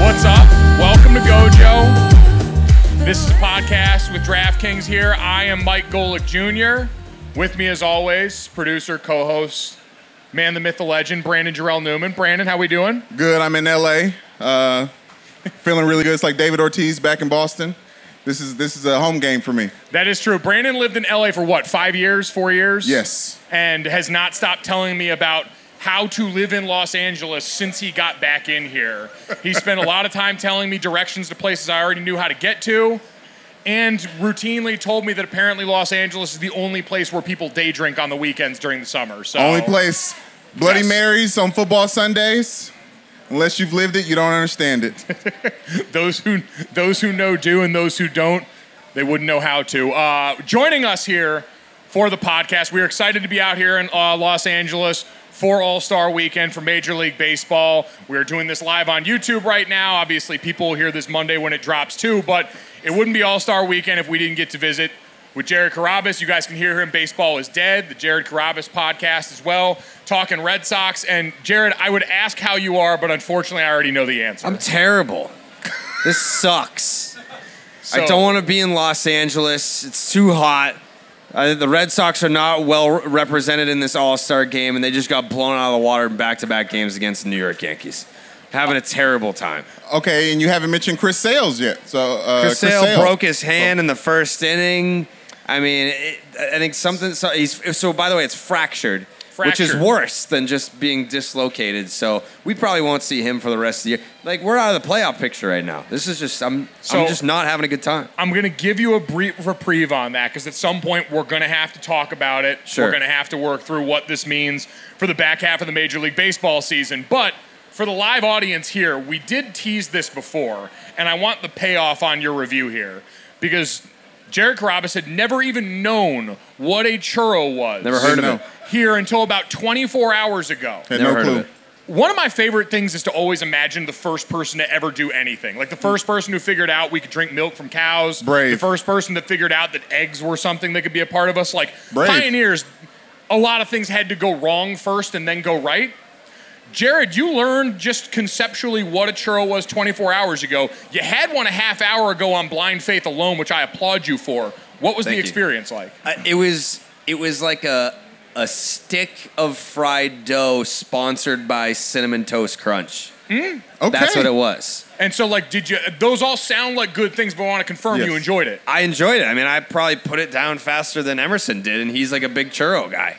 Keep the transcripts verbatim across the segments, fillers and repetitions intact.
What's up? Welcome to Gojo. This is a podcast with DraftKings here. I am Mike Golic Junior With me, as always, producer, co-host, man, the myth, the legend, Brandon Jarrell Newman. Brandon, how we doing? Good. I'm in L A. Uh, feeling really good. It's like David Ortiz back in Boston. This is this is a home game for me. That is true. Brandon lived in L A for what, five years, four years? Yes. And has not stopped telling me about how to live in Los Angeles since he got back in here. He spent a lot of time telling me directions to places I already knew how to get to, and routinely told me that apparently Los Angeles is the only place where people day drink on the weekends during the summer. So only place. Bloody yes. Marys on football Sundays. Unless you've lived it, you don't understand it. Those who those who know do, and those who don't, they wouldn't know how to. Uh, joining us here for the podcast, we are excited to be out here in uh, Los Angeles for All-Star Weekend for Major League Baseball. We're doing this live on YouTube right now. Obviously, people will hear this Monday when it drops too, but it wouldn't be All-Star Weekend if we didn't get to visit with Jared Carrabis. You guys can hear him, Baseball Is Dead, the Jared Carrabis podcast as well, talking Red Sox. And Jared, I would ask how you are, but unfortunately, I already know the answer. I'm terrible. This sucks. So, I don't want to be in Los Angeles. It's too hot. Uh, the Red Sox are not well represented in this All-Star game, and they just got blown out of the water in back-to-back games against the New York Yankees. Having a terrible time. Okay, and you haven't mentioned Chris Sale yet. So uh, Chris, Chris Sale, Sale broke his hand oh. in the first inning. I mean, it, I think something. So, he's, so by the way, it's fractured, fractured, which is worse than just being dislocated. So we probably won't see him for the rest of the year. Like, we're out of the playoff picture right now. This is just, I'm so, I'm just not having a good time. I'm going to give you a brief reprieve on that, because at some point we're going to have to talk about it. Sure. We're going to have to work through what this means for the back half of the Major League Baseball season. But for the live audience here, we did tease this before, and I want the payoff on your review here, because Jared Carrabis had never even known what a churro was. Never heard of it. Here until about twenty-four hours ago. Had never no heard clue. Of it. One of my favorite things is to always imagine the first person to ever do anything. Like the first person who figured out we could drink milk from cows. Brave. The first person that figured out that eggs were something that could be a part of us. Like Brave. Pioneers, a lot of things had to go wrong first and then go right. Jared, you learned just conceptually what a churro was twenty-four hours ago. You had one a half hour ago on Blind Faith alone, which I applaud you for. What was Thank the experience you. Like? Uh, it was, it was like a... a stick of fried dough sponsored by Cinnamon Toast Crunch. Mm, okay. That's what it was. And so, like, did you... Those all sound like good things, but I want to confirm yes. you enjoyed it. I enjoyed it. I mean, I probably put it down faster than Emerson did, and he's, like, a big churro guy.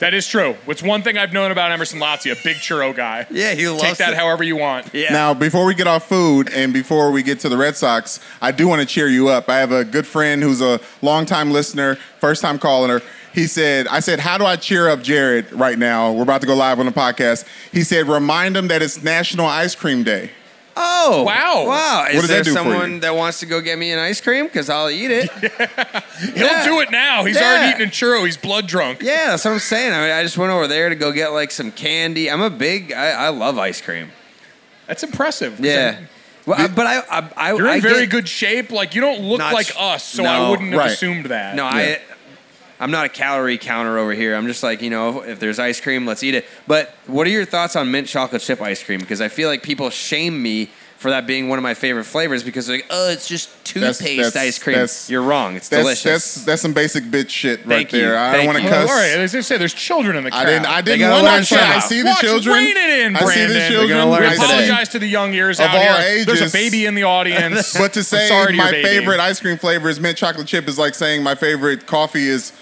That is true. What's one thing I've known about Emerson Latsy, a big churro guy. Yeah, he loves Take that it. However you want. Yeah. Now, before we get off food and before we get to the Red Sox, I do want to cheer you up. I have a good friend who's a longtime listener, first-time caller. He said, I said, how do I cheer up Jared right now? We're about to go live on the podcast. He said, remind him that it's National Ice Cream Day. Oh. Wow. Wow. Is there someone that wants to go get me an ice cream? Because I'll eat it. Yeah. He'll yeah. do it now. He's yeah. already eating a churro. He's blood drunk. Yeah, that's what I'm saying. I mean, I just went over there to go get like some candy. I'm a big, I, I love ice cream. That's impressive. Yeah. That, well, I, but I, I, I, you're in I very get, good shape. Like, you don't look like sh- us, so no, I wouldn't have right. assumed that. No, yeah. I, I'm not a calorie counter over here. I'm just like, you know, if there's ice cream, let's eat it. But what are your thoughts on mint chocolate chip ice cream? Because I feel like people shame me for that being one of my favorite flavors because they're like, oh, it's just toothpaste that's, that's, ice cream. You're wrong. It's that's, delicious. That's, that's some basic bitch shit right Thank there. You. I Thank don't want to cuss. All right. As I said, there's children in the crowd. I didn't, I didn't want to say I see the Watch, children. Rein it in, Brandon. I see the children. We apologize to the young ears of out all here. Ages. There's a baby in the audience. But to say to my favorite ice cream flavor is mint chocolate chip is like saying my favorite coffee is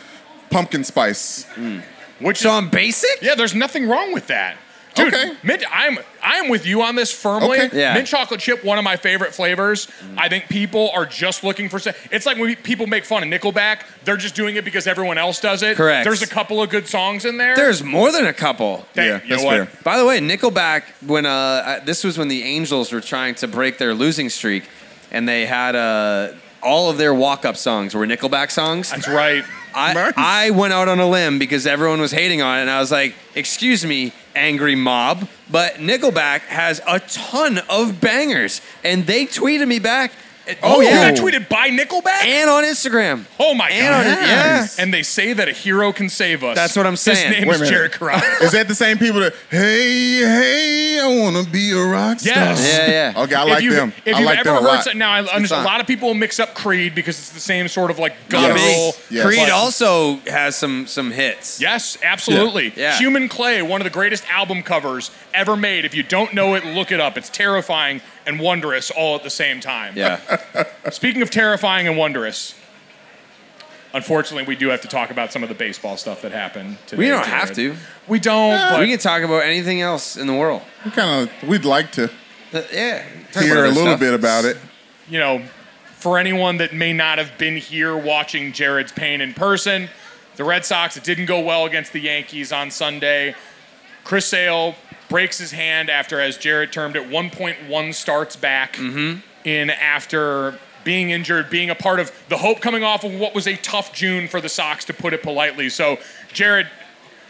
pumpkin spice. Mm. Which so is on basic? Yeah, there's nothing wrong with that. Dude, okay. mint, I'm I'm with you on this firmly. Okay. Yeah. Mint chocolate chip, one of my favorite flavors. Mm. I think people are just looking for... It's like when people make fun of Nickelback. They're just doing it because everyone else does it. Correct. There's a couple of good songs in there. There's more than a couple. Dang, yeah, you that's know what? Fair. By the way, Nickelback, when uh, this was when the Angels were trying to break their losing streak, and they had uh, all of their walk-up songs were Nickelback songs. That's right. I, I went out on a limb because everyone was hating on it, and I was like, excuse me, angry mob, but Nickelback has a ton of bangers, and they tweeted me back. Oh, oh yeah. You got tweeted by Nickelback? And on Instagram. Oh, my and God. On, yeah. And they say that a hero can save us. That's what I'm saying. His name Wait is Jared Carrabis. Is that the same people that, hey, hey, I want to be a rock star? Yes. Yeah, yeah. Okay, I like them. If you've ever heard something, now I understand a lot of people mix up Creed because it's the same sort of like guttural. Yes. Yes. Creed also has some some hits. Yes, absolutely. Yeah. Yeah. Human Clay, one of the greatest album covers ever made. If you don't know it, look it up. It's terrifying and wondrous all at the same time. Yeah. Speaking of terrifying and wondrous, unfortunately, we do have to talk about some of the baseball stuff that happened today. We don't Jared. have to. We don't. Yeah. But we can talk about anything else in the world. We kind of, we'd like to uh, yeah, hear a little stuff. bit about it. You know, for anyone that may not have been here watching Jared's pain in person, the Red Sox, it didn't go well against the Yankees on Sunday. Chris Sale breaks his hand after, as Jared termed it, one point one starts back mm-hmm. in after being injured, being a part of the hope coming off of what was a tough June for the Sox, to put it politely. So, Jared,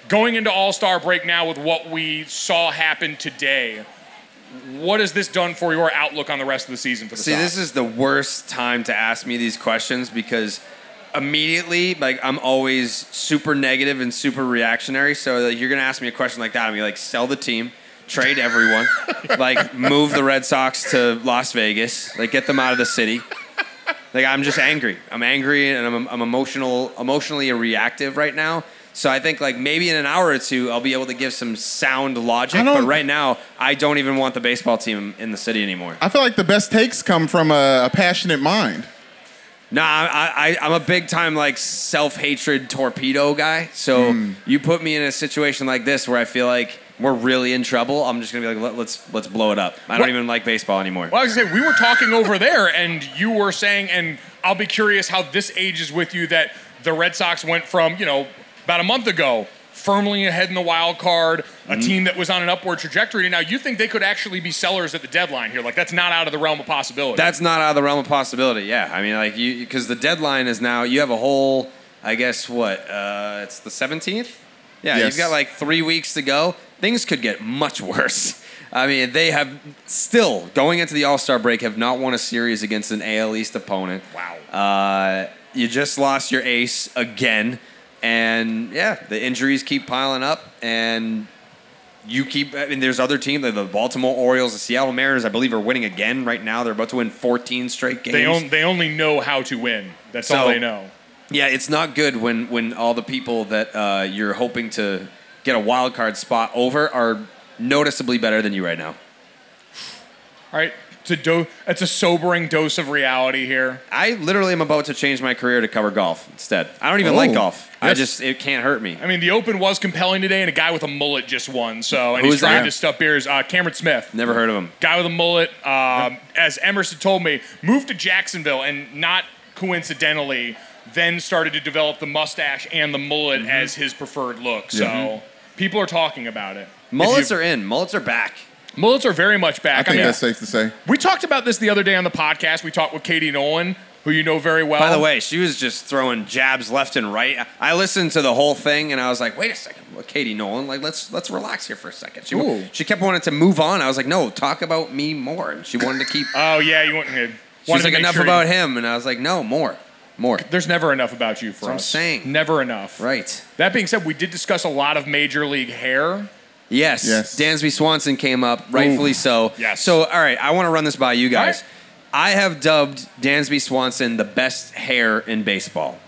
going into All-Star break now with what we saw happen today, what has this done for your outlook on the rest of the season for the See, Sox? See, this is the worst time to ask me these questions because immediately, like, I'm always super negative and super reactionary. So, like, you're going to ask me a question like that. I'm mean, like, sell the team. Trade everyone. Like, move the Red Sox to Las Vegas. Like, get them out of the city. Like, I'm just angry. I'm angry and I'm, I'm emotional, emotionally reactive right now. So I think, like, maybe in an hour or two, I'll be able to give some sound logic. But right now, I don't even want the baseball team in the city anymore. I feel like the best takes come from a, a passionate mind. Nah, I, I, I'm a big-time, like, self-hatred torpedo guy. So mm. you put me in a situation like this where I feel like we're really in trouble, I'm just going to be like, Let, let's let's blow it up. I don't what? even like baseball anymore. Well, I was going to say, we were talking over there, and you were saying, and I'll be curious how this ages with you, that the Red Sox went from, you know, about a month ago, firmly ahead in the wild card, a mm-hmm. team that was on an upward trajectory. Now, you think they could actually be sellers at the deadline here. Like, that's not out of the realm of possibility. That's not out of the realm of possibility, yeah. I mean, like, you because the deadline is now, you have a whole, I guess, what, uh, it's the seventeenth? Yeah, yes. You've got, like, three weeks to go. Things could get much worse. I mean, they have still, going into the All-Star break, have not won a series against an A L East opponent. Wow. Uh, you just lost your ace again. And, yeah, the injuries keep piling up. And you keep, I mean, there's other teams, like the Baltimore Orioles, the Seattle Mariners, I believe, are winning again right now. They're about to win fourteen straight games. They, on, they only know how to win. That's so, all they know. Yeah, it's not good when, when all the people that uh, you're hoping to get a wild card spot over are noticeably better than you right now. All right. It's a, do- it's a sobering dose of reality here. I literally am about to change my career to cover golf instead. I don't even oh, like golf. Yes. I just, it can't hurt me. I mean, the Open was compelling today, and a guy with a mullet just won. So, and Who he's trying that? to stuff beers. Uh, Cameron Smith. Never heard of him. Guy with a mullet, um, yeah. as Emerson told me, moved to Jacksonville, and not coincidentally then started to develop the mustache and the mullet mm-hmm. as his preferred look. So mm-hmm. people are talking about it. Mullets are in. Mullets are back. Mullets are very much back. I think I mean, that's safe to say. We talked about this the other day on the podcast. We talked with Katie Nolan, who you know very well. By the way, she was just throwing jabs left and right. I listened to the whole thing, and I was like, wait a second, Katie Nolan, like let's let's relax here for a second. She Ooh. she kept wanting to move on. I was like, no, talk about me more. And she wanted to keep... oh, yeah, you wanted to... She was like, enough sure about you... him. And I was like, no, more. More. There's never enough about you for That's us. I'm saying. Never enough. Right. That being said, we did discuss a lot of Major League hair. Yes. yes. Dansby Swanson came up, rightfully Ooh. so. Yes. So, all right, I want to run this by you guys. Right. I have dubbed Dansby Swanson the best hair in baseball.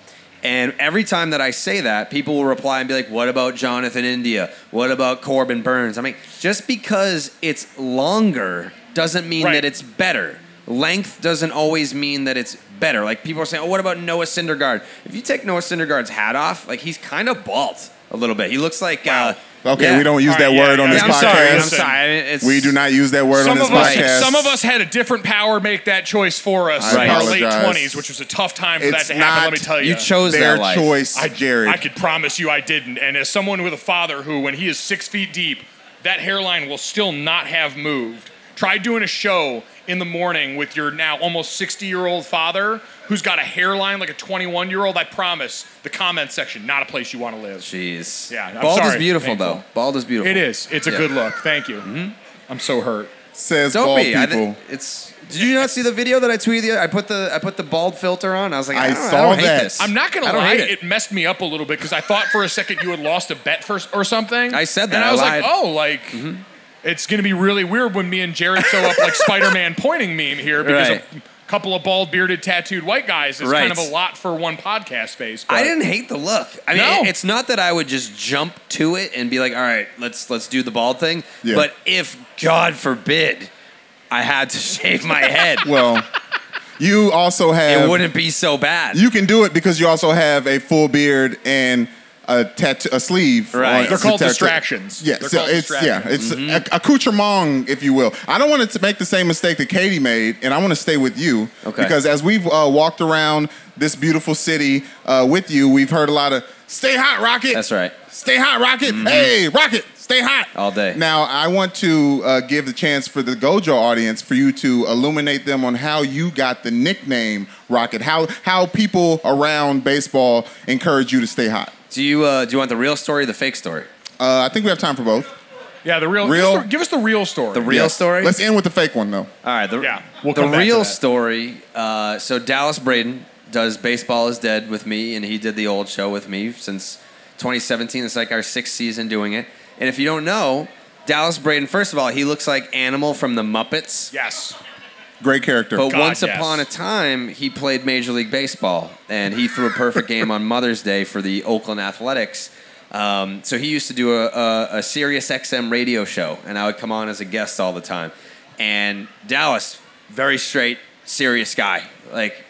And every time that I say that, people will reply and be like, what about Jonathan India? What about Corbin Burns? I mean, just because it's longer doesn't mean right. that it's better. Length doesn't always mean that it's better. Like, people are saying, oh, what about Noah Syndergaard? If you take Noah Syndergaard's hat off, like, he's kind of bald a little bit. He looks like... Wow. Uh, okay, yeah. we don't use right, that yeah, word yeah, on yeah, this I'm podcast. Sorry, I'm sorry. It's, we do not use that word on this us, podcast. Some of us had a different power make that choice for us I in apologize. our late twenties, which was a tough time for it's that to happen, let me tell you. You chose their that life. choice, I, Jared. I could promise you I didn't. And as someone with a father who, when he is six feet deep, that hairline will still not have moved. Try doing a show in the morning with your now almost sixty-year-old father who's got a hairline like a twenty-one-year-old. I promise, the comment section, not a place you want to live. Jeez. Yeah, I'm Bald sorry. is beautiful, Thankful. though. Bald is beautiful. It is. It's a yeah. good look. Thank you. Mm-hmm. I'm so hurt. Says Don't bald be. people. It's. Did you not see the video that I tweeted you? I put the I put the bald filter on. I was like, I, I don't, saw I don't hate that. This. I'm not gonna lie, it. it messed me up a little bit because I thought for a second you had lost a bet first or something. I said that. And I, I was lied. like, oh, like. Mm-hmm. It's going to be really weird when me and Jared show up like Spider-Man pointing meme here because right. a couple of bald, bearded, tattooed white guys is right. kind of a lot for one podcast space. But I didn't hate the look. I no. mean, it's not that I would just jump to it and be like, all right, let's let's do the bald thing. Yeah. But if, God forbid, I had to shave my head. well... You also have... It wouldn't be so bad. You can do it because you also have a full beard and... A tattoo, a sleeve. Right. They're called distractions. Yeah. They're so called it's distractions. yeah, it's mm-hmm. a, accoutrement, if you will. I don't want to make the same mistake that Katie made, and I want to stay with you okay. because as we've uh, walked around this beautiful city uh, with you, we've heard a lot of "Stay hot, Rocket." That's right. Stay hot, Rocket. Mm-hmm. Hey, Rocket, stay hot all day. Now, I want to uh, give the chance for the Gojo audience for you to illuminate them on how you got the nickname Rocket. How how people around baseball encourage you to stay hot. Do you uh, do you want the real story or the fake story? Uh, I think we have time for both. Yeah, the real, real give us the real story. The real yes. story? Let's end with the fake one, though. All right. The, yeah, we'll the real story, uh, so Dallas Braden does Baseball Is Dead with me, and he did the old show with me since twenty seventeen. It's like our sixth season doing it. And if you don't know, Dallas Braden, first of all, he looks like Animal from the Muppets. Yes. Great character. But God, once yes. upon a time, he played Major League Baseball, and he threw a perfect game on Mother's Day for the Oakland Athletics. Um, so he used to do a, a, a Sirius X M radio show, and I would come on as a guest all the time. And Dallas, very straight, serious guy. Like,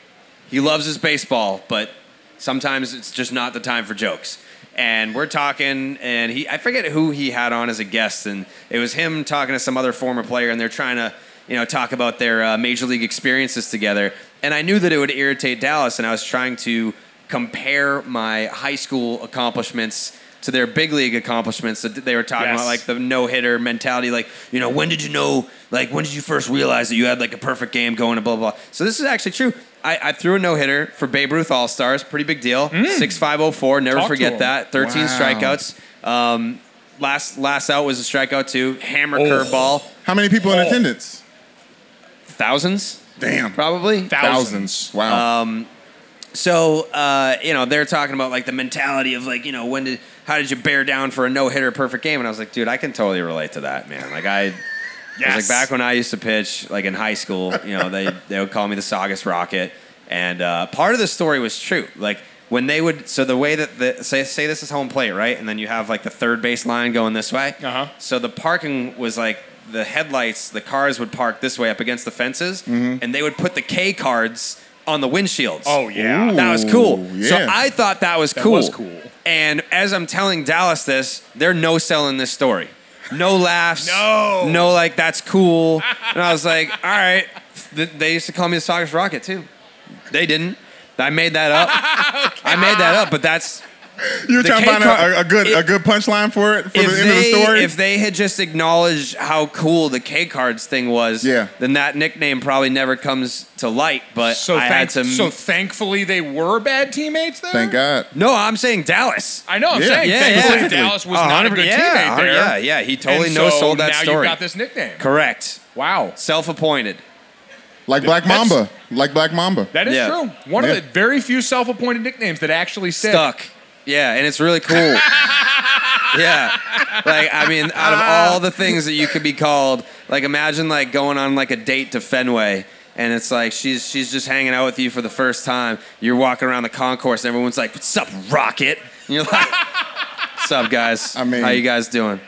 he loves his baseball, but sometimes it's just not the time for jokes. And we're talking, and he I forget who he had on as a guest, and it was him talking to some other former player, and they're trying to, you know, talk about their uh, Major League experiences together. And I knew that it would irritate Dallas, and I was trying to compare my high school accomplishments to their big league accomplishments that they were talking yes. about, like the no-hitter mentality, like, you know, when did you know, like, when did you first realize that you had, like, a perfect game going and blah, blah, blah. So this is actually true. I, I threw a no-hitter for Babe Ruth All-Stars, pretty big deal, mm. six five oh four, never talk forget that, thirteen wow. strikeouts. Um, last last out was a strikeout, too, hammer oh. curveball. How many people oh. in attendance? Thousands? Damn. Probably? Thousands. Thousands. Wow. Um, so, uh, you know, they're talking about, like, the mentality of, like, you know, when did, how did you bear down for a no-hitter perfect game? And I was like, dude, I can totally relate to that, man. Like, I, yes. I was like, back when I used to pitch, like, in high school, you know, they, they would call me the Saugus Rocket. And uh, part of the story was true. Like, when they would, so the way that, the say, say this is home plate, right? And then you have, like, the third base line going this way. Uh-huh. So the parking was, like, the headlights, the cars would park this way up against the fences, mm-hmm. and they would put the K cards on the windshields. Oh, yeah. Ooh, that was cool. Yeah. So I thought that was that cool. That was cool. And as I'm telling Dallas this, they're no-selling this story. No laughs. no. No, like, that's cool. And I was like, all right. They used to call me the Saugus Rocket, too. They didn't. I made that up. I made that up, but that's... You were the trying to find a, a good it, a good punchline for it for the end they, of the story? If they had just acknowledged how cool the K-Cards thing was, yeah. then that nickname probably never comes to light. But so I thank, had some... So thankfully they were bad teammates there? Thank God. No, I'm saying Dallas. I know, I'm yeah. saying yeah, thankfully yeah. Dallas was oh, not a good yeah, teammate there. Yeah, yeah, he totally and no so sold that now story. Now you got this nickname. Correct. Wow. Self-appointed. Like Black That's, Mamba. Like Black Mamba. That is yeah. true. One yeah. of the very few self-appointed nicknames that actually stick. Stuck. Yeah, and it's really cool. yeah. Like, I mean, out of all the things that you could be called, like, imagine, like, going on, like, a date to Fenway, and it's like she's she's just hanging out with you for the first time. You're walking around the concourse, and everyone's like, what's up, Rocket? And you're like, what's up, guys? I mean, how you guys doing?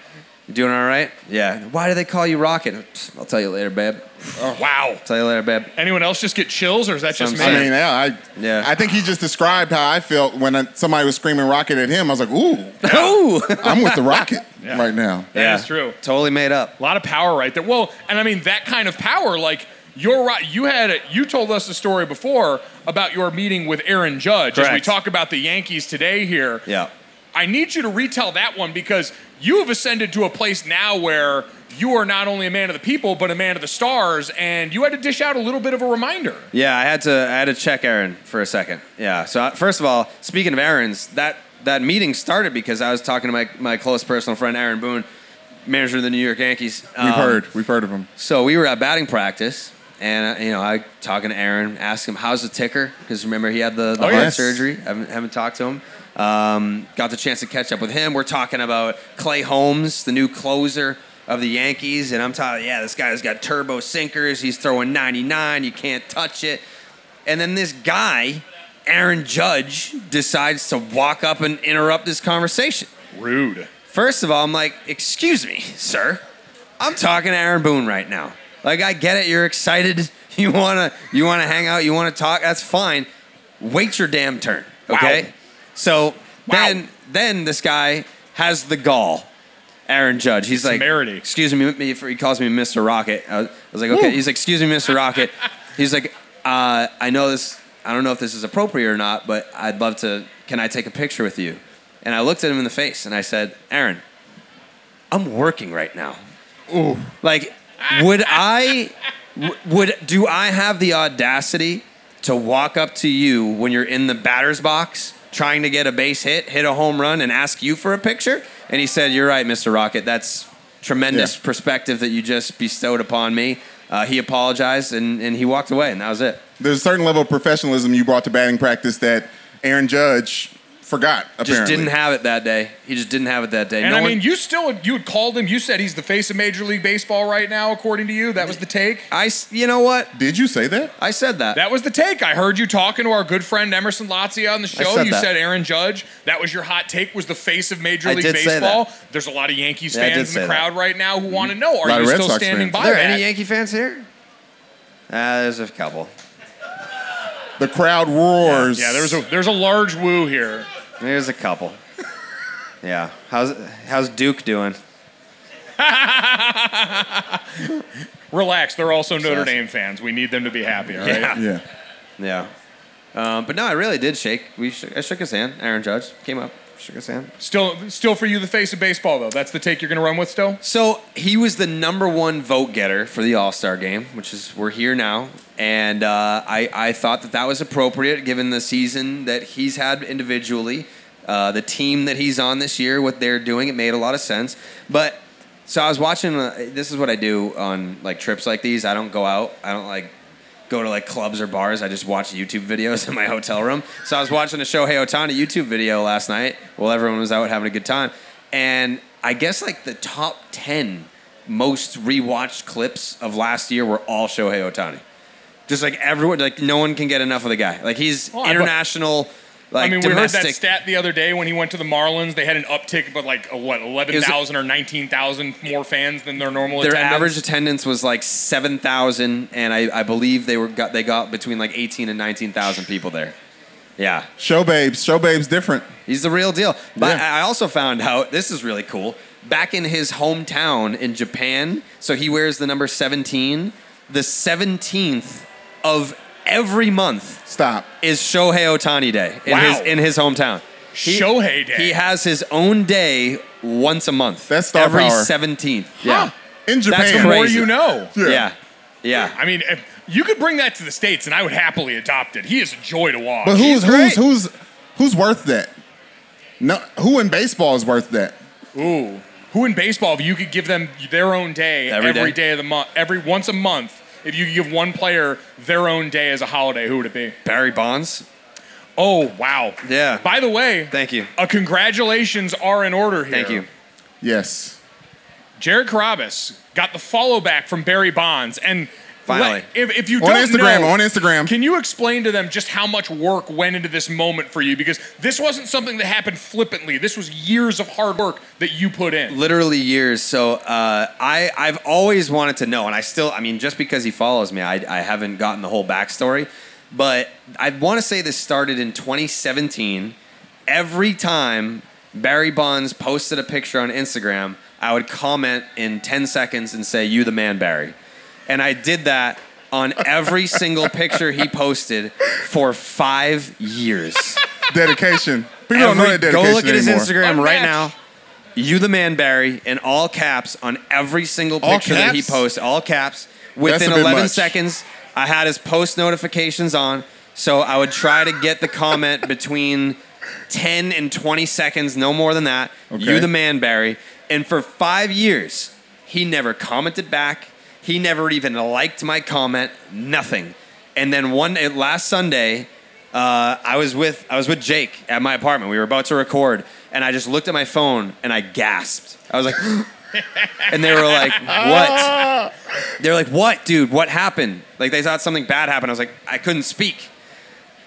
You doing all right? Yeah. Why do they call you Rocket? I'll tell you later, babe. Oh, wow. I'll tell you later, babe. Anyone else just get chills, or is that Some just me? I mean, yeah I, yeah. I think he just described how I felt when somebody was screaming Rocket at him. I was like, ooh. Ooh. I'm with the Rocket yeah. right now. That yeah. is true. Totally made up. A lot of power right there. Well, and I mean, that kind of power, like, you're right. You had a, you told us a story before about your meeting with Aaron Judge. Correct. As we talk about the Yankees today here. Yeah. I need you to retell that one because you have ascended to a place now where you are not only a man of the people, but a man of the stars, and you had to dish out a little bit of a reminder. Yeah, I had to I had to check Aaron for a second. Yeah, so I, first of all, speaking of Aaron's, that, that meeting started because I was talking to my, my close personal friend, Aaron Boone, manager of the New York Yankees. Um, we've heard. We've heard of him. So we were at batting practice, and you know, I talking to Aaron, asked him, how's the ticker? Because remember, he had the, the oh, heart yes. surgery. I haven't, haven't talked to him. Um, got the chance to catch up with him. We're talking about Clay Holmes, the new closer of the Yankees, and I'm talking, yeah, this guy's got turbo sinkers. He's throwing ninety-nine. You can't touch it. And then this guy, Aaron Judge, decides to walk up and interrupt this conversation. Rude. First of all, I'm like, excuse me, sir. I'm talking to Aaron Boone right now. Like, I get it. You're excited. You wanna, you wanna hang out. You wanna talk. That's fine. Wait your damn turn, okay? Wow. So wow. then then this guy has the gall, Aaron Judge. He's like, Temerity. excuse me, for, he calls me Mister Rocket. I was, I was like, okay. Ooh. He's like, excuse me, Mister Rocket. He's like, uh, I know this, I don't know if this is appropriate or not, but I'd love to, can I take a picture with you? And I looked at him in the face and I said, Aaron, I'm working right now. Ooh. Like, would I, would, do I have the audacity to walk up to you when you're in the batter's box trying to get a base hit, hit a home run, and ask you for a picture? And he said, you're right, Mister Rocket. That's tremendous yeah. perspective that you just bestowed upon me. Uh, he apologized, and, and he walked away, and that was it. There's a certain level of professionalism you brought to batting practice that Aaron Judge forgot, apparently. Just didn't have it that day. He just didn't have it that day. And, no I mean, one... you still you had called him. You said he's the face of Major League Baseball right now, according to you. That was the take? I, you know what? Did you say that? I said that. That was the take. I heard you talking to our good friend Emerson Latzia on the show. Said you that. said Aaron Judge. That was your hot take, was the face of Major I League Baseball. There's a lot of Yankees yeah, fans in the crowd that. right now who want to know, are you still Sox standing fans. by Are there that? any Yankee fans here? Uh, there's a couple. The crowd roars. Yeah, yeah there's, a, there's a large woo here. There's a couple. Yeah. How's how's Duke doing? Relax. They're also Notre Dame fans. We need them to be happy, all right? Yeah. Yeah. yeah. Um, but no, I really did shake. We sh- I shook his hand. Aaron Judge came up, shook his hand. Still, still for you, the face of baseball, though. That's the take you're going to run with still? So he was the number one vote getter for the All-Star game, which is we're here now. And uh, I, I thought that that was appropriate given the season that he's had individually, uh, the team that he's on this year, what they're doing. It made a lot of sense. But so I was watching, uh, this is what I do on like trips like these. I don't go out. I don't like go to like clubs or bars. I just watch YouTube videos in my hotel room. So I was watching a Shohei Ohtani YouTube video last night while everyone was out having a good time. And I guess like the top ten most rewatched clips of last year were all Shohei Ohtani. Just like everyone, like no one can get enough of the guy. Like he's oh, international, like domestic. I mean, we domestic. heard that stat the other day when he went to the Marlins. They had an uptick, but like what, eleven thousand or nineteen thousand more fans than their normal. Their attendance. average attendance was like seven thousand, and I, I believe they were got they got between like eighteen and nineteen thousand people there. Yeah, show babes, show babes, different. He's the real deal. But yeah. I also found out this is really cool. Back in his hometown in Japan, so he wears the number seventeen, the seventeenth. Of every month, stop is Shohei Ohtani Day in wow. his in his hometown. he, Shohei Day. He has his own day once a month. That's star every power. seventeenth. Huh. Yeah. In Japan. That's the more you know. Yeah. Yeah. yeah. I mean, if you could bring that to the States, and I would happily adopt it. He is a joy to watch. But who's who's, who's who's worth that? No, who in baseball is worth that? Ooh. Who in baseball, if you could give them their own day every, every day. day of the month, every once a month, if you could give one player their own day as a holiday, who would it be? Barry Bonds. Oh, wow. Yeah. By the way. Thank you. A congratulations are in order here. Thank you. Yes. Jared Carrabis got the follow back from Barry Bonds. And finally. If, if you on don't Instagram, know, on Instagram. Can you explain to them just how much work went into this moment for you? Because this wasn't something that happened flippantly. This was years of hard work that you put in. Literally years. So uh, I, I've always wanted to know. And I still, I mean, just because he follows me, I, I haven't gotten the whole backstory. But I want to say this started in twenty seventeen. Every time Barry Bonds posted a picture on Instagram, I would comment in ten seconds and say, "You the man, Barry." And I did that on every single picture he posted for five years. Dedication. People every, don't know that dedication anymore. Go look at his Instagram Unmatched. Right now. "You the man, Barry," in all caps on every single picture that he posts. All caps. Within eleven seconds. I had his post notifications on, so I would try to get the comment between ten and twenty seconds, no more than that. Okay. "You the man, Barry." And for five years, he never commented back. He never even liked my comment. Nothing. And then one day, last Sunday, uh, I was with I was with Jake at my apartment. We were about to record, and I just looked at my phone and I gasped. I was like, and they were like, "What?" They were like, "What, dude? What happened?" Like, they thought something bad happened. I was like, I couldn't speak.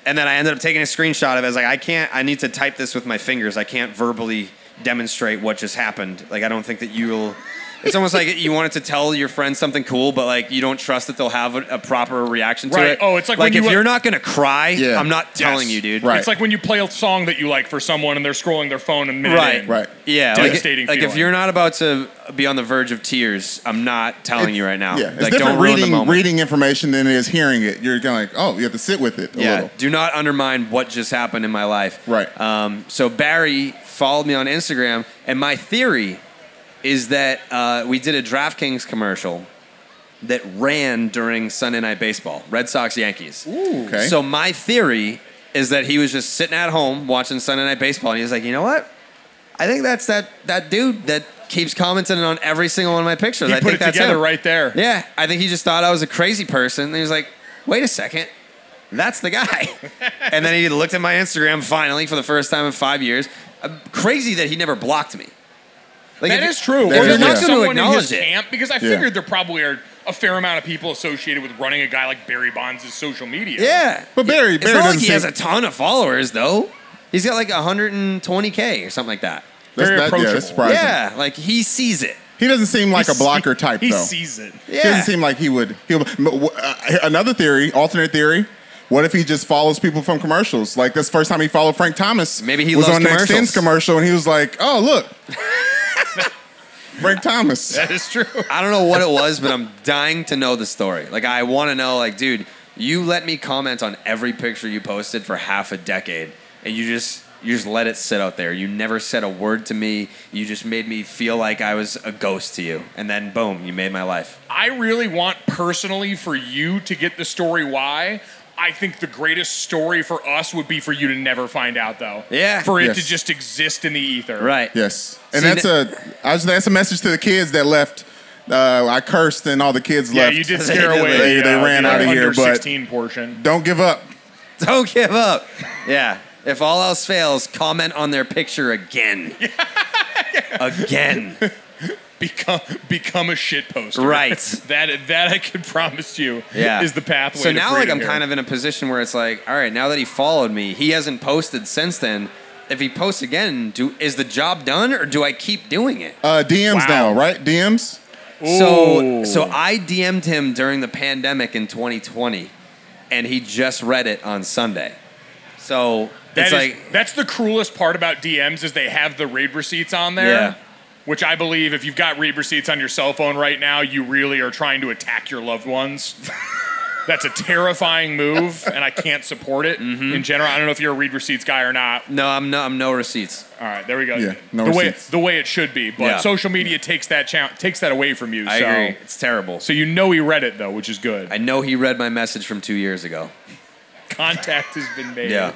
And then I ended up taking a screenshot of it. I was like, I can't, I need to type this with my fingers. I can't verbally demonstrate what just happened. Like, I don't think that you'll, it's almost like you wanted to tell your friends something cool, but, like, you don't trust that they'll have a, a proper reaction to right. it. Oh, it's like, like when if you, you're not going to cry, yeah. I'm not telling yes. you, dude. Right. It's like when you play a song that you like for someone and they're scrolling their phone and minute right. in. Right, yeah. Devastating Like, like if you're not about to be on the verge of tears, I'm not telling it, you right now. Yeah, it's like, different don't reading, ruin the reading information than it is hearing it. You're kind of like, oh, you have to sit with it a yeah, little. Do not undermine what just happened in my life. Right. Um, so Barry followed me on Instagram, and my theory is that uh, we did a DraftKings commercial that ran during Sunday Night Baseball, Red Sox, Yankees. Ooh, okay. So my theory is that he was just sitting at home watching Sunday Night Baseball, and he was like, you know what? I think that's that that dude that keeps commenting on every single one of my pictures. He I put think it that's together him. Right there. Yeah, I think he just thought I was a crazy person. And he was like, wait a second, that's the guy. And then he looked at my Instagram finally for the first time in five years. Uh, crazy that he never blocked me. Like that is true. Or they're not going to acknowledge it. Camp, because I figured yeah. there probably are a fair amount of people associated with running a guy like Barry Bonds' social media. Yeah. But Barry, it's Barry not like he has a ton of followers, though. He's got like one hundred twenty K or something like that. That's, Very that, approachable. Yeah, yeah, like he sees it. He doesn't seem like he a blocker see, type, he though. He sees it. Yeah. He doesn't seem like he would. He would uh, another theory, alternate theory. What if he just follows people from commercials? Like this first time he followed Frank Thomas. Maybe he was loves on the Extends commercial, and he was like, oh, look. Frank Thomas. That is true. I don't know what it was, but I'm dying to know the story. Like, I want to know, like, dude, you let me comment on every picture you posted for half a decade, and you just you just let it sit out there. You never said a word to me. You just made me feel like I was a ghost to you. And then, boom, you made my life. I really want personally for you to get the story why. I think the greatest story for us would be for you to never find out, though. Yeah. For it yes. to just exist in the ether. Right. Yes. And See, that's th- a I was, that's a message to the kids that left. Uh, I cursed and all the kids yeah, left. Yeah, you did scare away. They, yeah, they ran yeah, out of here. Under sixteen but portion. Don't give up. Don't give up. Yeah. If all else fails, comment on their picture again. Again. Become become a shit poster. Right. that that I can promise you yeah. is the pathway. So now, to like, I'm here. Kind of in a position where it's like, all right, now that he followed me, he hasn't posted since then. If he posts again, do is the job done or do I keep doing it? Uh, D Ms wow. now, right? D Ms. Ooh. So so I D M'd him during the pandemic in twenty twenty, and he just read it on Sunday. So that it's is, like that's the cruelest part about D Ms is they have the raid receipts on there. Yeah. Which I believe if you've got read receipts on your cell phone right now, you really are trying to attack your loved ones. That's a terrifying move, and I can't support it mm-hmm. in general. I don't know if you're a read receipts guy or not. No, I'm no, I'm no receipts. All right, there we go. Yeah, no the receipts. Way the way it should be, but yeah. social media yeah. takes that cha- takes that away from you. I so. agree. It's terrible. So you know he read it though, which is good. I know he read my message from two years ago. Contact has been made. Yeah.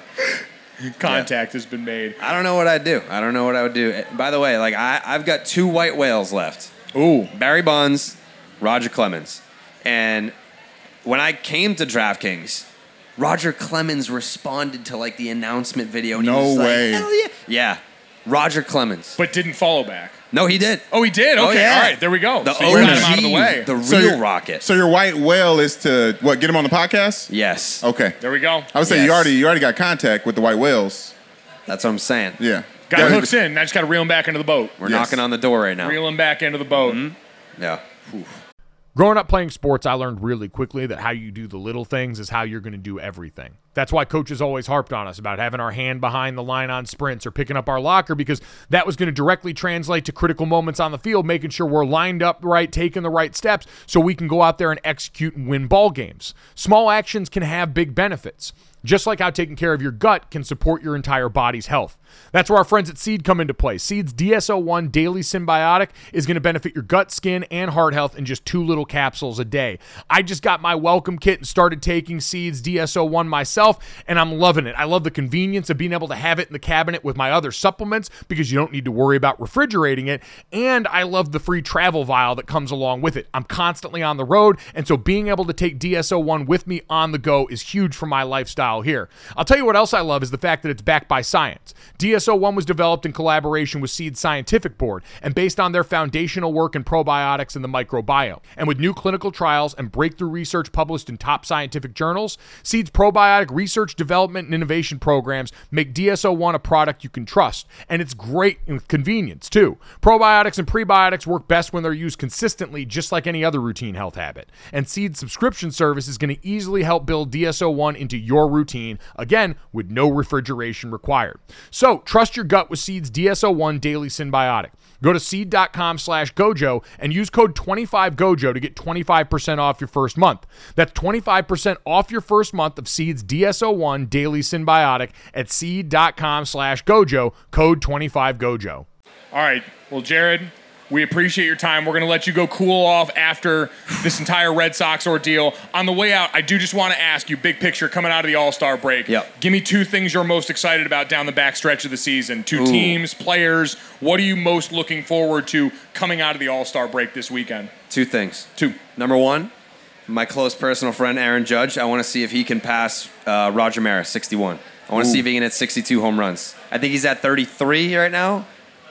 Contact yeah. has been made. I don't know what I'd do. I don't know what I would do. By the way, like I, I've got two white whales left. Ooh. Barry Bonds, Roger Clemens. And when I came to DraftKings, Roger Clemens responded to like the announcement video. And no he was way. Like, hell yeah. Yeah. Roger Clemens. But didn't follow back. No, he did. Oh, he did? Okay. Oh, yeah. All right. There we go. The so O G, out of the, way. the real so rocket. So your white whale is to, what, get him on the podcast? Yes. Okay. There we go. I would say yes. you already you already got contact with the white whales. That's what I'm saying. Yeah. Got hooks in. And I just got to reel him back into the boat. We're yes. knocking on the door right now. Reel him back into the boat. Mm-hmm. Yeah. Whew. Growing up playing sports, I learned really quickly that how you do the little things is how you're going to do everything. That's why coaches always harped on us about having our hand behind the line on sprints or picking up our locker, because that was going to directly translate to critical moments on the field, making sure we're lined up right, taking the right steps so we can go out there and execute and win ball games. Small actions can have big benefits, just like how taking care of your gut can support your entire body's health. That's where our friends at Seed come into play. Seed's D S O one Daily Symbiotic is going to benefit your gut, skin, and heart health in just two little capsules a day. I just got my welcome kit and started taking Seed's D S O one myself, and I'm loving it. I love the convenience of being able to have it in the cabinet with my other supplements because you don't need to worry about refrigerating it, and I love the free travel vial that comes along with it. I'm constantly on the road, and so being able to take D S O one with me on the go is huge for my lifestyle here. I'll tell you what else I love is the fact that it's backed by science. D S O one was developed in collaboration with Seed's scientific board and based on their foundational work in probiotics and the microbiome. And with new clinical trials and breakthrough research published in top scientific journals, Seed's probiotic research, development, and innovation programs make D S O one a product you can trust. And it's great with convenience, too. Probiotics and prebiotics work best when they're used consistently, just like any other routine health habit. And Seed's subscription service is going to easily help build D S O one into your routine, again, with no refrigeration required. So, trust your gut with Seed's D S O one Daily Symbiotic. Go to seed.com slash Gojo and use code twenty-five Gojo to get twenty-five percent off your first month. That's twenty-five percent off your first month of Seed's D S O one Daily Symbiotic at seed.com slash Gojo, code twenty-five Gojo. All right. Well, Jared, we appreciate your time. We're going to let you go cool off after this entire Red Sox ordeal. On the way out, I do just want to ask you, big picture, coming out of the All-Star break, yep. give me two things you're most excited about down the back stretch of the season. Two Ooh. teams, players. What are you most looking forward to coming out of the All-Star break this weekend? Two things. Two. Number one, my close personal friend, Aaron Judge. I want to see if he can pass uh, Roger Maris, sixty-one. I want to see if he can hit sixty-two home runs. I think he's at thirty-three right now.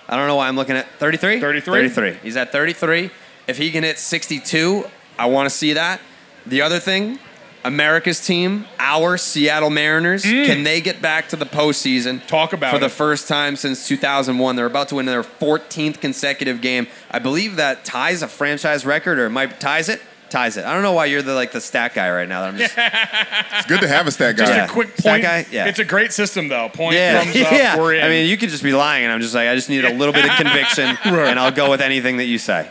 I don't know why I'm looking at thirty-three? thirty-three. thirty-three. He's at thirty-three. If he can hit sixty-two, I want to see that. The other thing, America's team, our Seattle Mariners, mm. can they get back to the postseason? Talk about for it. The first time since two thousand one. They're about to win their fourteenth consecutive game. I believe that ties a franchise record, or might ties it. Ties it. I don't know why you're the like the stat guy right now. That I'm just. It's good to have a stat guy. Just yeah. a quick point. Stat guy? Yeah. It's a great system though. Point yeah. thumbs up. Yeah. We're in. I mean, you could just be lying, and I'm just like, I just need a little bit of conviction, right. and I'll go with anything that you say.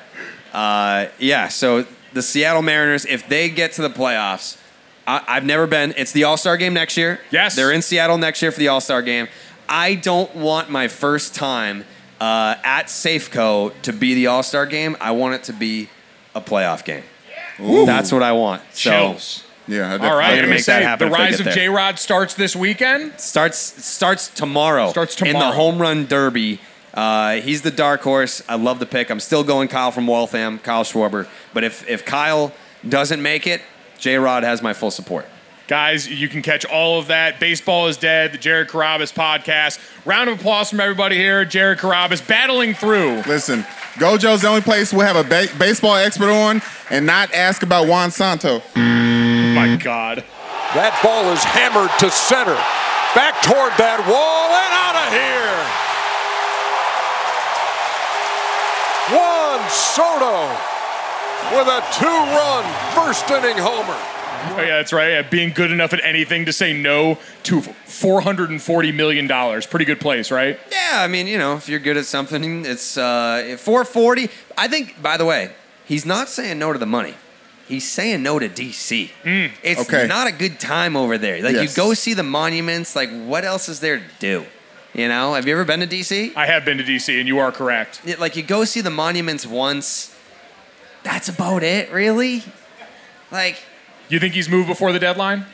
Uh, yeah. So the Seattle Mariners, if they get to the playoffs, I- I've never been. It's the All-Star game next year. Yes. They're in Seattle next year for the All-Star game. I don't want my first time uh, at Safeco to be the All-Star game. I want it to be a playoff game. Ooh. That's what I want. So, Chills. Yeah. All right. I'm gonna make that happen. The rise of J. Rod starts this weekend. Starts starts tomorrow. Starts tomorrow in the home run derby. Uh, he's the dark horse. I love the pick. I'm still going Kyle from Waltham, Kyle Schwarber. But if if Kyle doesn't make it, J. Rod has my full support. Guys, you can catch all of that. Baseball Is Dead, the Jared Carrabis podcast. Round of applause from everybody here. Jared Carrabis battling through. Listen, Gojo's the only place we'll have a ba- baseball expert on and not ask about Juan Soto. Mm. My God. That ball is hammered to center. Back toward that wall and out of here. Juan Soto with a two-run first-inning homer. Oh, yeah, that's right. Yeah, being good enough at anything to say no to four hundred forty million dollars. Pretty good place, right? Yeah, I mean, you know, if you're good at something, it's uh, four forty. I think, by the way, he's not saying no to the money. he's saying no to D C. Mm. It's okay. Not a good time over there. Like, yes. You go see the monuments. Like, what else is there to do? You know, have you ever been to D C? I have been to D C, and you are correct. It, like, you go see the monuments once. That's about it, really? Like... You think he's moved before the deadline?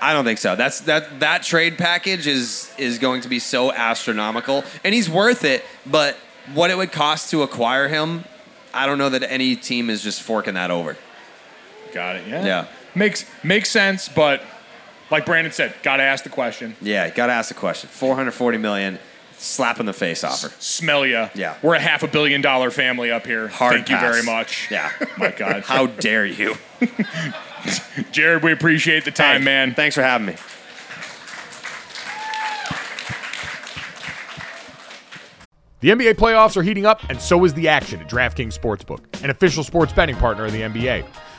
I don't think so. That's that that trade package is is going to be so astronomical. And he's worth it, but what it would cost to acquire him, I don't know that any team is just forking that over. Got it, yeah. Yeah. Makes, makes sense, but... Like Brandon said, gotta ask the question. Yeah, gotta ask the question. four hundred forty million dollars, slap in the face offer. S- smell ya. Yeah. We're a half a billion dollar family up here. Hard Thank pass. you very much. Yeah. My God. How dare you. Jared, we appreciate the time, hey, man. Thanks for having me. The N B A playoffs are heating up, and so is the action at DraftKings Sportsbook, an official sports betting partner of the N B A.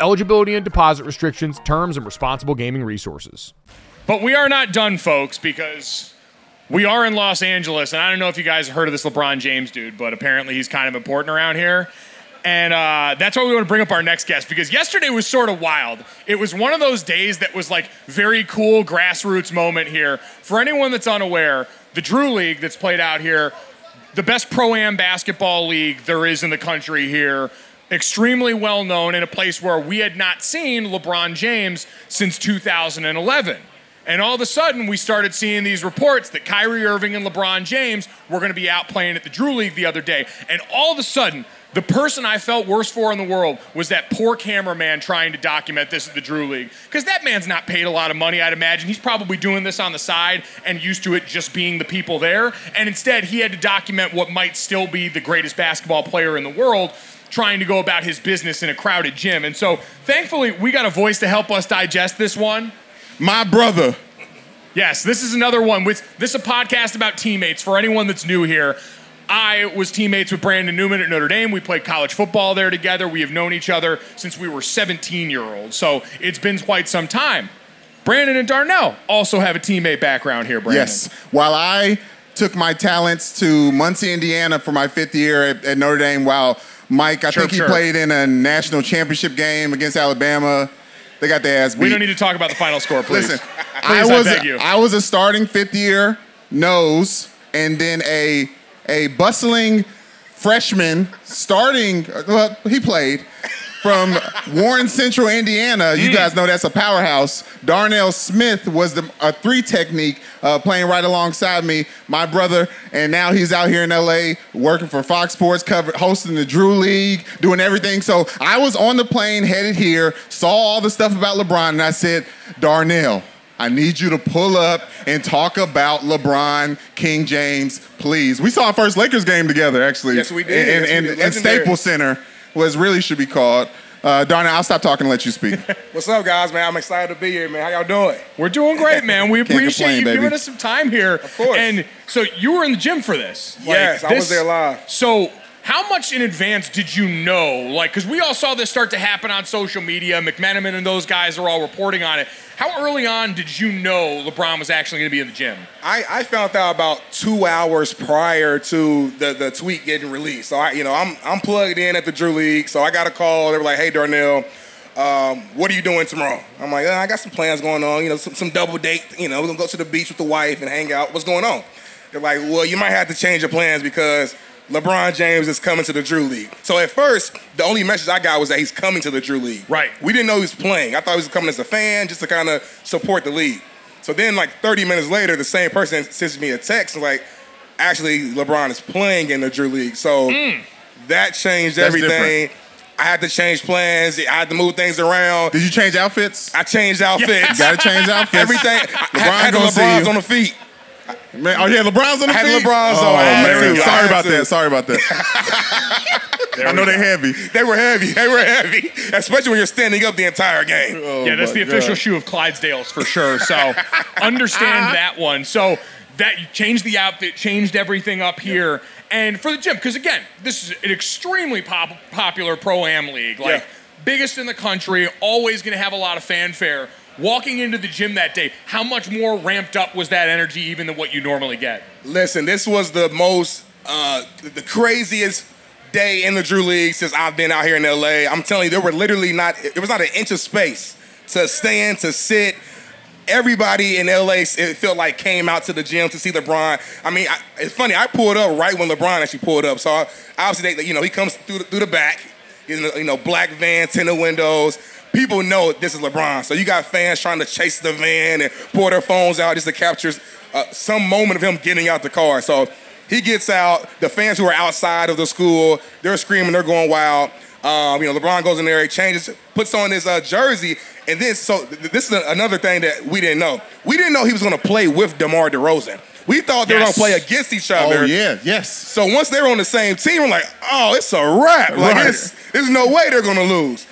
eligibility and deposit restrictions, terms, and responsible gaming resources. But we are not done, folks, because we are in Los Angeles, and I don't know if you guys have heard of this LeBron James dude, but apparently he's kind of important around here. And uh, that's why we want to bring up our next guest, because yesterday was sort of wild. It was one of those days that was like very cool grassroots moment here. For anyone that's unaware, the Drew League that's played out here, the best pro-am basketball league there is in the country here, extremely well known in a place where we had not seen LeBron James since two thousand eleven. And all of a sudden, we started seeing these reports that Kyrie Irving and LeBron James were going to be out playing at the Drew League the other day. And all of a sudden, the person I felt worst for in the world was that poor cameraman trying to document this at the Drew League. Because that man's not paid a lot of money, I'd imagine. He's probably doing this on the side and used to it just being the people there. And instead, he had to document what might still be the greatest basketball player in the world trying to go about his business in a crowded gym. And so, thankfully, we got a voice to help us digest this one. My brother. Yes, this is another one. With, this is a podcast about teammates. For anyone that's new here, I was teammates with Brandon Newman at Notre Dame. We played college football there together. We have known each other since we were seventeen-year-olds, so it's been quite some time. Brandon and Darnell also have a teammate background here, Brandon. Yes. While I took my talents to Muncie, Indiana for my fifth year at, at Notre Dame, while Mike, I sure, think he sure. played in a national championship game against Alabama. They got their ass beat. We don't need to talk about the final score, please. Listen, please, I, was I, beg you. I was a starting fifth-year nose and then a... a bustling freshman starting, well, he played, from Warren Central, Indiana. You mm. guys know that's a powerhouse. Darnell Smith was the, a three technique uh, playing right alongside me, my brother, and now he's out here in L A working for Fox Sports, cover, hosting the Drew League, doing everything. So I was on the plane headed here, saw all the stuff about LeBron, and I said, Darnell, I need you to pull up and talk about LeBron, King James, please. We saw our first Lakers game together, actually. Yes, we did. And, yes, and, we did. and Staples Center was really should be called. Uh, Darnell, I'll stop talking and let you speak. What's up, guys, man? I'm excited to be here, man. How y'all doing? We're doing great, man. We appreciate complain, you baby. giving us some time here. Of course. And so you were in the gym for this. Yes, like, I this, was there live. So... how much in advance did you know? Like, because we all saw this start to happen on social media. McMenamin and those guys are all reporting on it. How early on did you know LeBron was actually going to be in the gym? I, I found out about two hours prior to the, the tweet getting released. So, I, you know, I'm I'm plugged in at the Drew League. So I got a call. They were like, hey, Darnell, um, what are you doing tomorrow? I'm like, oh, I got some plans going on. You know, some, some double date. You know, we're going to go to the beach with the wife and hang out. What's going on? They're like, well, you might have to change your plans because LeBron James is coming to the Drew League. So at first, the only message I got was that he's coming to the Drew League. Right. We didn't know he was playing. I thought he was coming as a fan just to kind of support the league. So then, like, thirty minutes later, the same person sends me a text, like, actually, LeBron is playing in the Drew League. So mm. that changed That's everything. Different. I had to change plans. I had to move things around. Did you change outfits? I changed outfits. Yeah. You gotta change outfits. Everything. LeBron I had, had the LeBron's on the feet. Man, oh, yeah, LeBron's on the I had feet? LeBron's oh, on man. Sorry, Sorry about that. Sorry about that. I know they're heavy. They were heavy. They were heavy. Especially when you're standing up the entire game. Oh, yeah, that's the official God. shoe of Clydesdale's for sure. So understand uh-huh. that one. So that you changed the outfit, changed everything up here. Yeah. And for the gym, because, again, this is an extremely pop- popular pro-am league. Like, yeah. biggest in the country, always going to have a lot of fanfare. Walking into the gym that day, how much more ramped up was that energy even than what you normally get? Listen, this was the most, uh, the craziest day in the Drew League since I've been out here in L A. I'm telling you, there were literally not, it was not an inch of space to stand, to sit. Everybody in L A, it felt like, came out to the gym to see LeBron. I mean, I, it's funny, I pulled up right when LeBron actually pulled up. So, I, obviously, they, you know, he comes through the, through the back, you know, black van, tinted windows. People know this is LeBron. So you got fans trying to chase the van and pour their phones out just to capture uh, some moment of him getting out the car. So he gets out. The fans who are outside of the school, they're screaming, they're going wild. Um, you know, LeBron goes in there, he changes, puts on his uh, jersey. And then, so th- this is another thing that we didn't know. We didn't know he was going to play with DeMar DeRozan. We thought they yes. were going to play against each other. Oh, yeah, yes. So once they were on the same team, we're like, oh, it's a wrap. Like, right. it's, there's no way they're going to lose.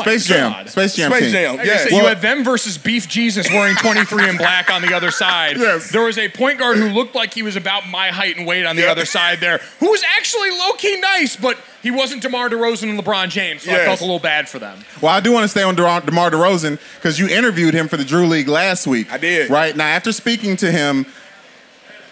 Space Jam. Space Jam. Space Jam. Yes. Said, well, you had them versus Beef Jesus wearing twenty-three and black on the other side. Yes. There was a point guard who looked like he was about my height and weight on the yep. other side there, who was actually low-key nice, but he wasn't DeMar DeRozan and LeBron James, so yes. I felt a little bad for them. Well, I do want to stay on DeMar DeRozan because you interviewed him for the Drew League last week. I did. Right? Now, after speaking to him,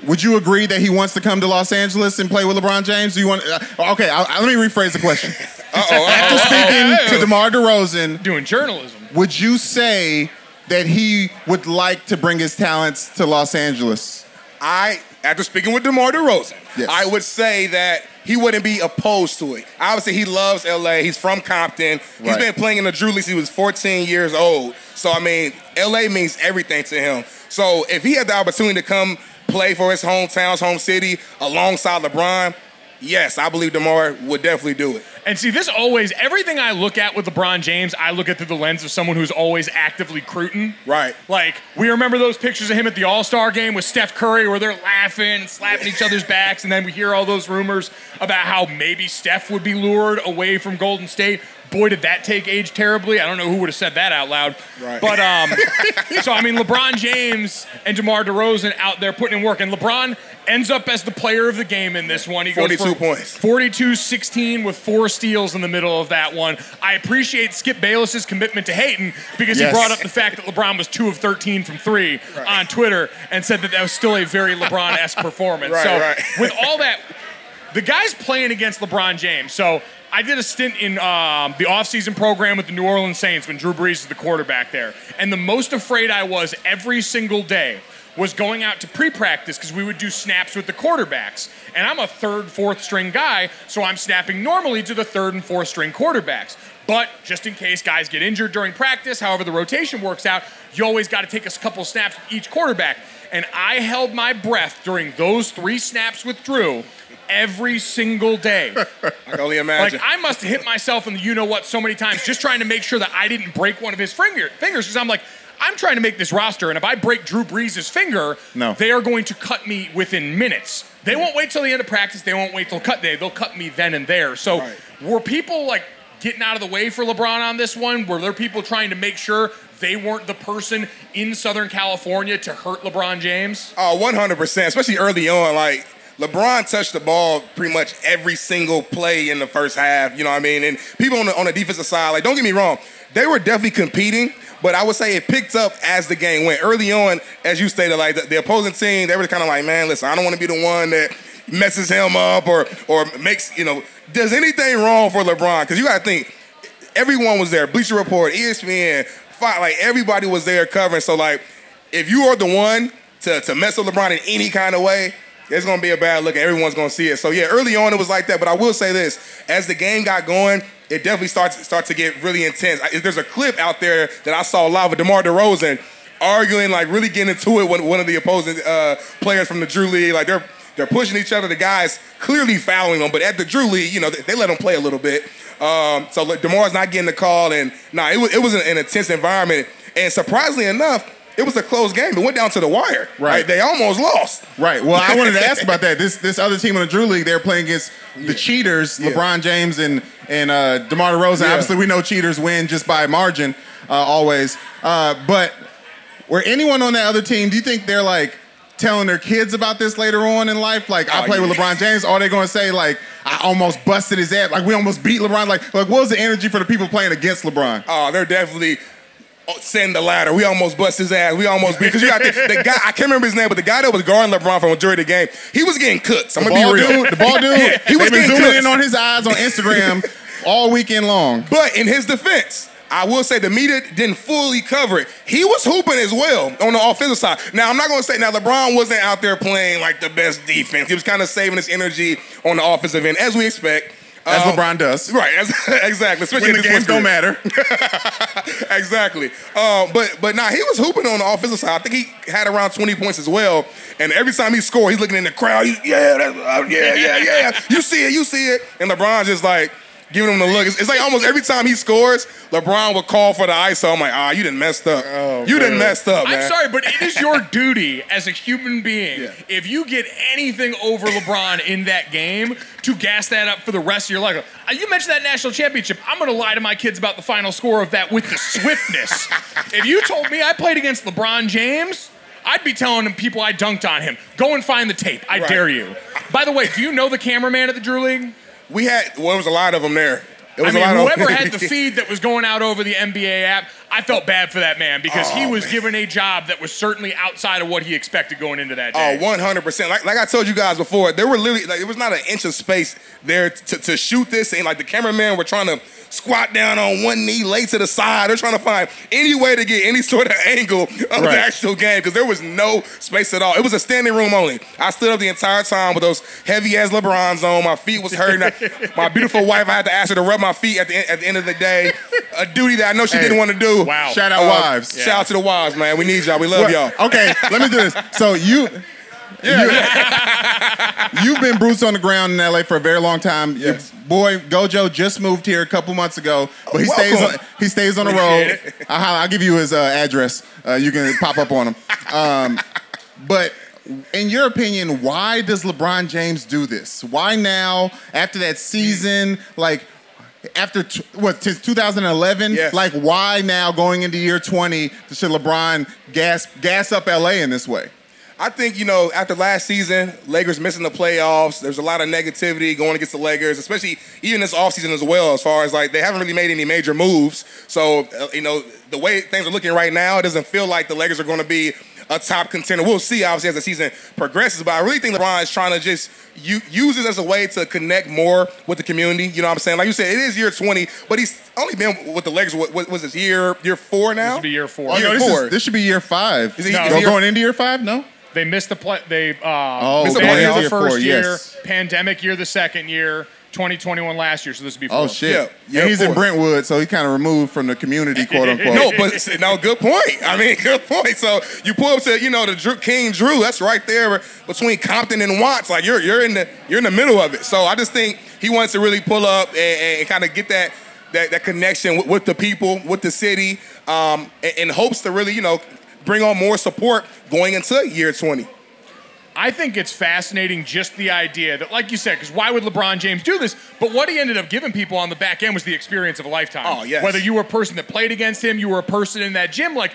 would you agree that he wants to come to Los Angeles and play with LeBron James? Do you want? Uh, okay, I, I, let me rephrase the question. Uh-oh, After uh-oh, speaking uh-oh. to DeMar DeRozan, doing journalism, would you say that he would like to bring his talents to Los Angeles? I, after speaking with DeMar DeRozan, yes. I would say that he wouldn't be opposed to it. Obviously, he loves L A. He's from Compton. Right. He's been playing in the Drew League since he was fourteen years old. So, I mean, L A means everything to him. So, if he had the opportunity to come play for his hometown's home city alongside LeBron, yes, I believe DeMar would definitely do it. And see, this always, everything I look at with LeBron James, I look at through the lens of someone who's always actively recruiting. Right. Like, we remember those pictures of him at the All-Star game with Steph Curry where they're laughing and slapping each other's backs, and then we hear all those rumors about how maybe Steph would be lured away from Golden State. Boy, did that take age terribly. I don't know who would have said that out loud. Right. But, um, so, I mean, LeBron James and DeMar DeRozan out there putting in work. And LeBron ends up as the player of the game in this one. He goes for forty-two points. forty-two sixteen with four steals in the middle of that one. I appreciate Skip Bayless's commitment to Hayden because yes. he brought up the fact that LeBron was two of thirteen from three right. on Twitter and said that that was still a very LeBron-esque performance. Right, so right. with all that, the guy's playing against LeBron James. So I did a stint in um, the offseason program with the New Orleans Saints when Drew Brees is the quarterback there. And the most afraid I was every single day was going out to pre-practice because we would do snaps with the quarterbacks. And I'm a third, fourth string guy, so I'm snapping normally to the third and fourth string quarterbacks. But just in case guys get injured during practice, however the rotation works out, you always got to take a couple snaps with each quarterback. And I held my breath during those three snaps with Drew every single day. I can only imagine. Like, I must have hit myself in the you-know-what so many times just trying to make sure that I didn't break one of his finger, fingers because I'm like, I'm trying to make this roster, and if I break Drew Brees' finger, no. they are going to cut me within minutes. They won't wait till the end of practice. They won't wait till cut day. They'll cut me then and there. So right. were people, like, getting out of the way for LeBron on this one? Were there people trying to make sure they weren't the person in Southern California to hurt LeBron James? Oh, one hundred percent, especially early on, like, LeBron touched the ball pretty much every single play in the first half, you know what I mean? And people on the, on the defensive side, like, don't get me wrong, they were definitely competing, but I would say it picked up as the game went. Early on, as you stated, like, the, the opposing team, they were kind of like, man, listen, I don't want to be the one that messes him up or or makes, you know, does anything wrong for LeBron. Because you got to think, everyone was there, Bleacher Report, E S P N, Fox, like, everybody was there covering. So, like, if you are the one to, to mess with LeBron in any kind of way, it's going to be a bad look, and everyone's going to see it. So, yeah, early on it was like that, but I will say this. As the game got going, it definitely starts, starts to get really intense. I, there's a clip out there that I saw live with DeMar DeRozan arguing, like really getting into it with one of the opposing uh, players from the Drew League. Like they're they're pushing each other. The guys clearly fouling them, but at the Drew League, you know, they, they let them play a little bit. Um, so like, DeMar's not getting the call, and nah, it was it was an, an intense environment. And surprisingly enough, it was a close game. It went down to the wire. Right. Right? They almost lost. Right. Well, I wanted to ask about that. This this other team in the Drew League, they're playing against yeah. the cheaters, yeah. LeBron James and and uh, DeMar DeRozan. Yeah. Obviously, we know cheaters win just by margin uh, always. Uh, but were anyone on that other team, do you think they're like telling their kids about this later on in life? Like, oh, I played yeah. with LeBron James. Are they going to say, like, I almost busted his ass? Like, we almost beat LeBron? Like, like what was the energy for the people playing against LeBron? Oh, they're definitely... send the ladder. We almost bust his ass. We almost beat. Because you got the, the guy, I can't remember his name, but the guy that was guarding LeBron for the majority of the game, he was getting cooked. So I'm going to be real. Dude, the ball dude, yeah, he was getting zooming cooked. in on his eyes on Instagram all weekend long. But in his defense, I will say the media didn't fully cover it. He was hooping as well on the offensive side. Now, I'm not going to say, now, LeBron wasn't out there playing like the best defense. He was kind of saving his energy on the offensive end, as we expect. As um, LeBron does. Right, as, exactly. Especially when the games don't matter. Exactly. Uh, but, but nah, he was hooping on the offensive side. I think he had around twenty points as well. And every time he scored, he's looking in the crowd. He's, yeah, that's, uh, yeah, yeah, yeah. You see it, you see it. And LeBron's just like giving him the look. It's, it's like almost every time he scores, LeBron would call for the I S O. I'm like, ah, you done messed up. Oh, you man. done messed up, man. I'm sorry, but it is your duty as a human being, yeah. if you get anything over LeBron in that game, to gas that up for the rest of your life. You mentioned that national championship. I'm going to lie to my kids about the final score of that with the swiftness. If you told me I played against LeBron James, I'd be telling them people I dunked on him. Go and find the tape. I right. dare you. By the way, do you know the cameraman at the Drew League? We had, well, there was a lot of them there. There was I mean, a lot whoever of had the feed that was going out over the N B A app, I felt bad for that man because oh, he was man. given a job that was certainly outside of what he expected going into that day. Oh, one hundred percent. Like, like I told you guys before, there were literally, like, it was not an inch of space there to, to shoot this. And, like, the cameramen were trying to squat down on one knee, lay to the side. They're trying to find any way to get any sort of angle of right. the actual game because there was no space at all. It was a standing room only. I stood up the entire time with those heavy-ass LeBrons on. My feet was hurting. I, my beautiful wife, I had to ask her to rub my feet at the end, at the end of the day. A duty that I know she hey, didn't want to do. Wow. Shout out uh, wives. Yeah. Shout out to the wives, man. We need y'all. We love well, y'all. Okay, let me do this. So you... Yeah. You, you've been boots on the ground in L A for a very long time. Yes. Your boy Gojo just moved here a couple months ago, but he Welcome. stays on, he stays on the road. I'll, I'll give you his uh, address. Uh, you can pop up on him. Um, but in your opinion, why does LeBron James do this? Why now? After that season, like after t- what since two thousand eleven, yes. like why now going into year twenty should LeBron gas gas up L A in this way? I think, you know, after last season, Lakers missing the playoffs, there's a lot of negativity going against the Lakers, especially even this offseason as well, as far as, like, they haven't really made any major moves. So, uh, you know, the way things are looking right now, it doesn't feel like the Lakers are going to be a top contender. We'll see, obviously, as the season progresses. But I really think LeBron is trying to just u- use this as a way to connect more with the community. You know what I'm saying? Like you said, it is year twenty, but he's only been with the Lakers, what, what was this, year year four now? This should be year four. Oh, you know, this, four. Is, this should be year five. Is it, no. is it year, going into year five? No? They missed the play. They um, oh, missed the playoffs the first four, year, yes. pandemic year the second year, twenty twenty-one last year. So this would be four. Oh shit! Yeah, yeah, and he's four. in Brentwood, so he's kind of removed from the community, quote unquote. No, but no, good point. I mean, good point. So you pull up to you know the Drew, King Drew. That's right there between Compton and Watts. Like you're you're in the you're in the middle of it. So I just think he wants to really pull up and, and kind of get that. That, that connection with, with the people, with the city, um, in, in hopes to really, you know, bring on more support going into year twenty. I think it's fascinating just the idea that, like you said, because why would LeBron James do this? But what he ended up giving people on the back end was the experience of a lifetime. Oh, yes. Whether you were a person that played against him, you were a person in that gym, like...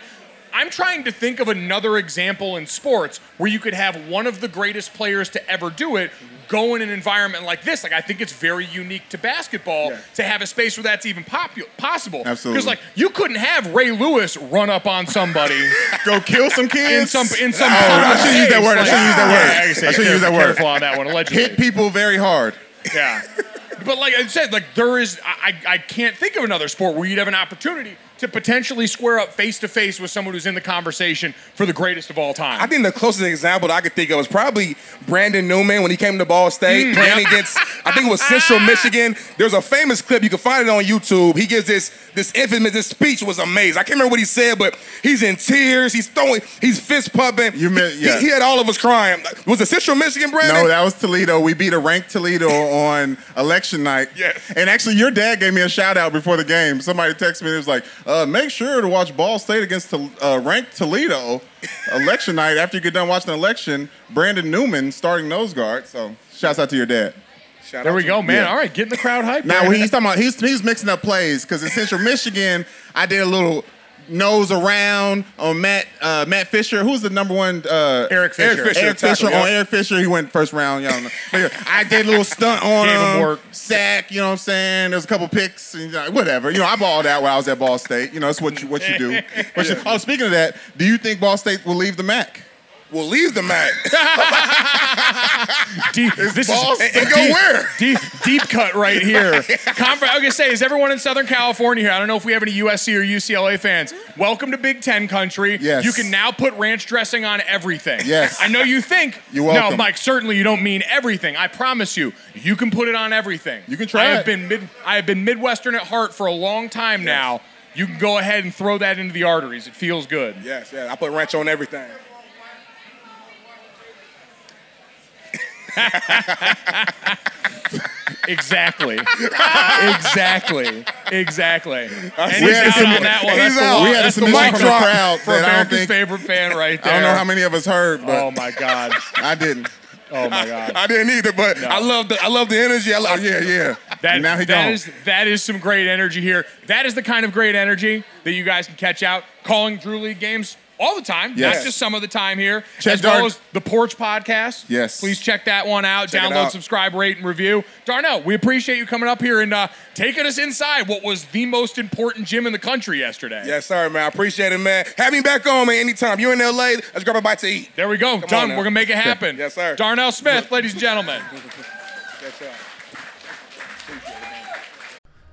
I'm trying to think of another example in sports where you could have one of the greatest players to ever do it go in an environment like this. Like, I think it's very unique to basketball yeah. to have a space where that's even popu- possible. Absolutely. Because, like, you couldn't have Ray Lewis run up on somebody. Go kill some kids? In some, in some oh, I should use that word. Like, I should use that word. Yeah, I should use that word. Careful on that one, allegedly. Hit people very hard. Yeah. But like I said, like there is, I, I can't think of another sport where you'd have an opportunity to potentially square up face-to-face with someone who's in the conversation for the greatest of all time. I think the closest example that I could think of was probably Brandon Newman when he came to Ball State mm, playing yep. against, I think it was Central Michigan. There's a famous clip. You can find it on YouTube. He gives this this infamous, this speech was amazing. I can't remember what he said, but he's in tears. He's throwing, he's fist pumping. You meant, yeah. he, he had all of us crying. Was it Central Michigan, Brandon? No, that was Toledo. We beat a ranked Toledo on election night. Yes. And actually, your dad gave me a shout-out before the game. Somebody texted me and was like, Uh, make sure to watch Ball State against to, uh, ranked Toledo election night. After you get done watching the election, Brandon Newman starting nose guard. So, shouts out to your dad. Shout there we go, man. Yeah. All right, getting the crowd hyped. Now, he's talking about he's he's mixing up plays because in Central Michigan, I did a little nose around on Matt uh, Matt Fisher. Who's the number one? Uh, Eric Fisher. Eric Fisher, Eric Fisher on Eric Fisher. He went first round. Y'all know. I did a little stunt on Gave him, work. sack, you know what I'm saying? There's a couple picks, and whatever. You know, I balled out when I was at Ball State. You know, it's what you, what you do. But yeah. you, oh, speaking of that, do you think Ball State will leave the MAC? Will leave the MAC. deep, this Ball is and go deep, where? Deep, deep cut right here. Confer- I was gonna say, is everyone in Southern California here? I don't know if we have any U S C or U C L A fans. Welcome to Big Ten country. Yes. You can now put ranch dressing on everything. Yes. I know you think. You're welcome. No, Mike. Certainly, you don't mean everything. I promise you, you can put it on everything. You can try. I have it. been mid. I have been Midwestern at heart for a long time yes. now. You can go ahead and throw that into the arteries. It feels good. Yes. Yeah. I put ranch on everything. exactly. exactly. Exactly. And he's out some, on that one. That's the one, we had that's the mic drop out for America's favorite fan right there. I don't know how many of us heard, but oh my God. I didn't. Oh my God. I, I didn't either, but no. I love the I love the energy. I love yeah, yeah. That, now he that don't. is that is some great energy here. That is the kind of great energy that you guys can catch out calling Drew League games. All the time, yes. not just some of the time here. Check as well Dar- as the Porch Podcast. Yes. Please check that one out. Check Download, out. subscribe, rate, and review. Darnell, we appreciate you coming up here and uh, taking us inside what was the most important gym in the country yesterday. Yes, sir, man. I appreciate it, man. Have me back on, man, anytime. You're in L A, let's grab a bite to eat. There we go. Come Done. We're going to make it happen. Yes, sir. Darnell Smith, ladies and gentlemen. That's right.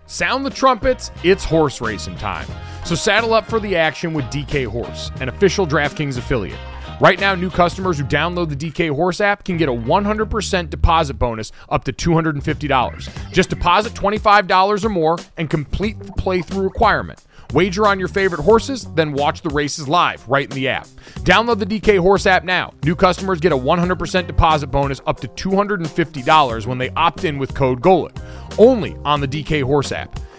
Sound the trumpets, it's horse racing time. So saddle up for the action with D K Horse, an official DraftKings affiliate. Right now, new customers who download the D K Horse app can get a one hundred percent deposit bonus up to two hundred fifty dollars. Just deposit twenty-five dollars or more and complete the playthrough requirement. Wager on your favorite horses, then watch the races live right in the app. Download the D K Horse app now. New customers get a one hundred percent deposit bonus up to two hundred fifty dollars when they opt in with code Golic. Only on the D K Horse app.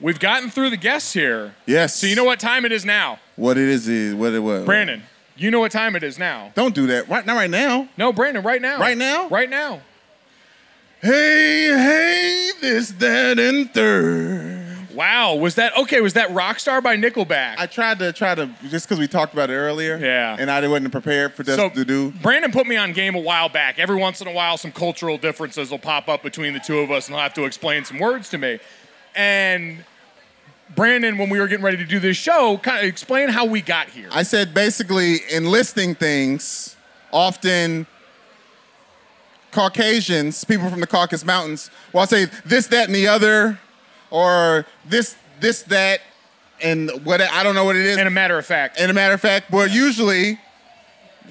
We've gotten through the guests here. Yes. So you know what time it is now. What it is is what it was. Brandon, you know what time it is now. Don't do that. Right now, right now. No, Brandon, right now. Right now? Right now. Hey, hey, this, that, and third. Wow, was that okay? Was that Rockstar by Nickelback? I tried to try to just because we talked about it earlier. Yeah, and I wasn't prepared for this so, to do. Brandon put me on game a while back. Every once in a while, some cultural differences will pop up between the two of us, and he'll have to explain some words to me. And Brandon, when we were getting ready to do this show, kind of explain how we got here. I said basically in listing things, often Caucasians, people from the Caucasus Mountains, well, I'll say this, that, and the other, or this, this, that, and what, I don't know what it is. And a matter of fact. And a matter of fact, but usually,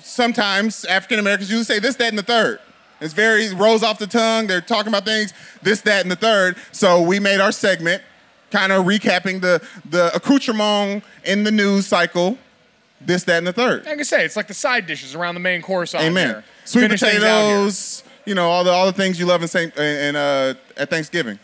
sometimes African Americans usually say this, that, and the third. It's very, rolls off the tongue. They're talking about things, this, that, and the third. So we made our segment, kind of recapping the the accoutrement in the news cycle, this, that, and the third. Like I say, it's like the side dishes around the main course out Amen. Here. Sweet Finish potatoes, you know, all the all the things you love in Saint, in, uh, at Thanksgiving.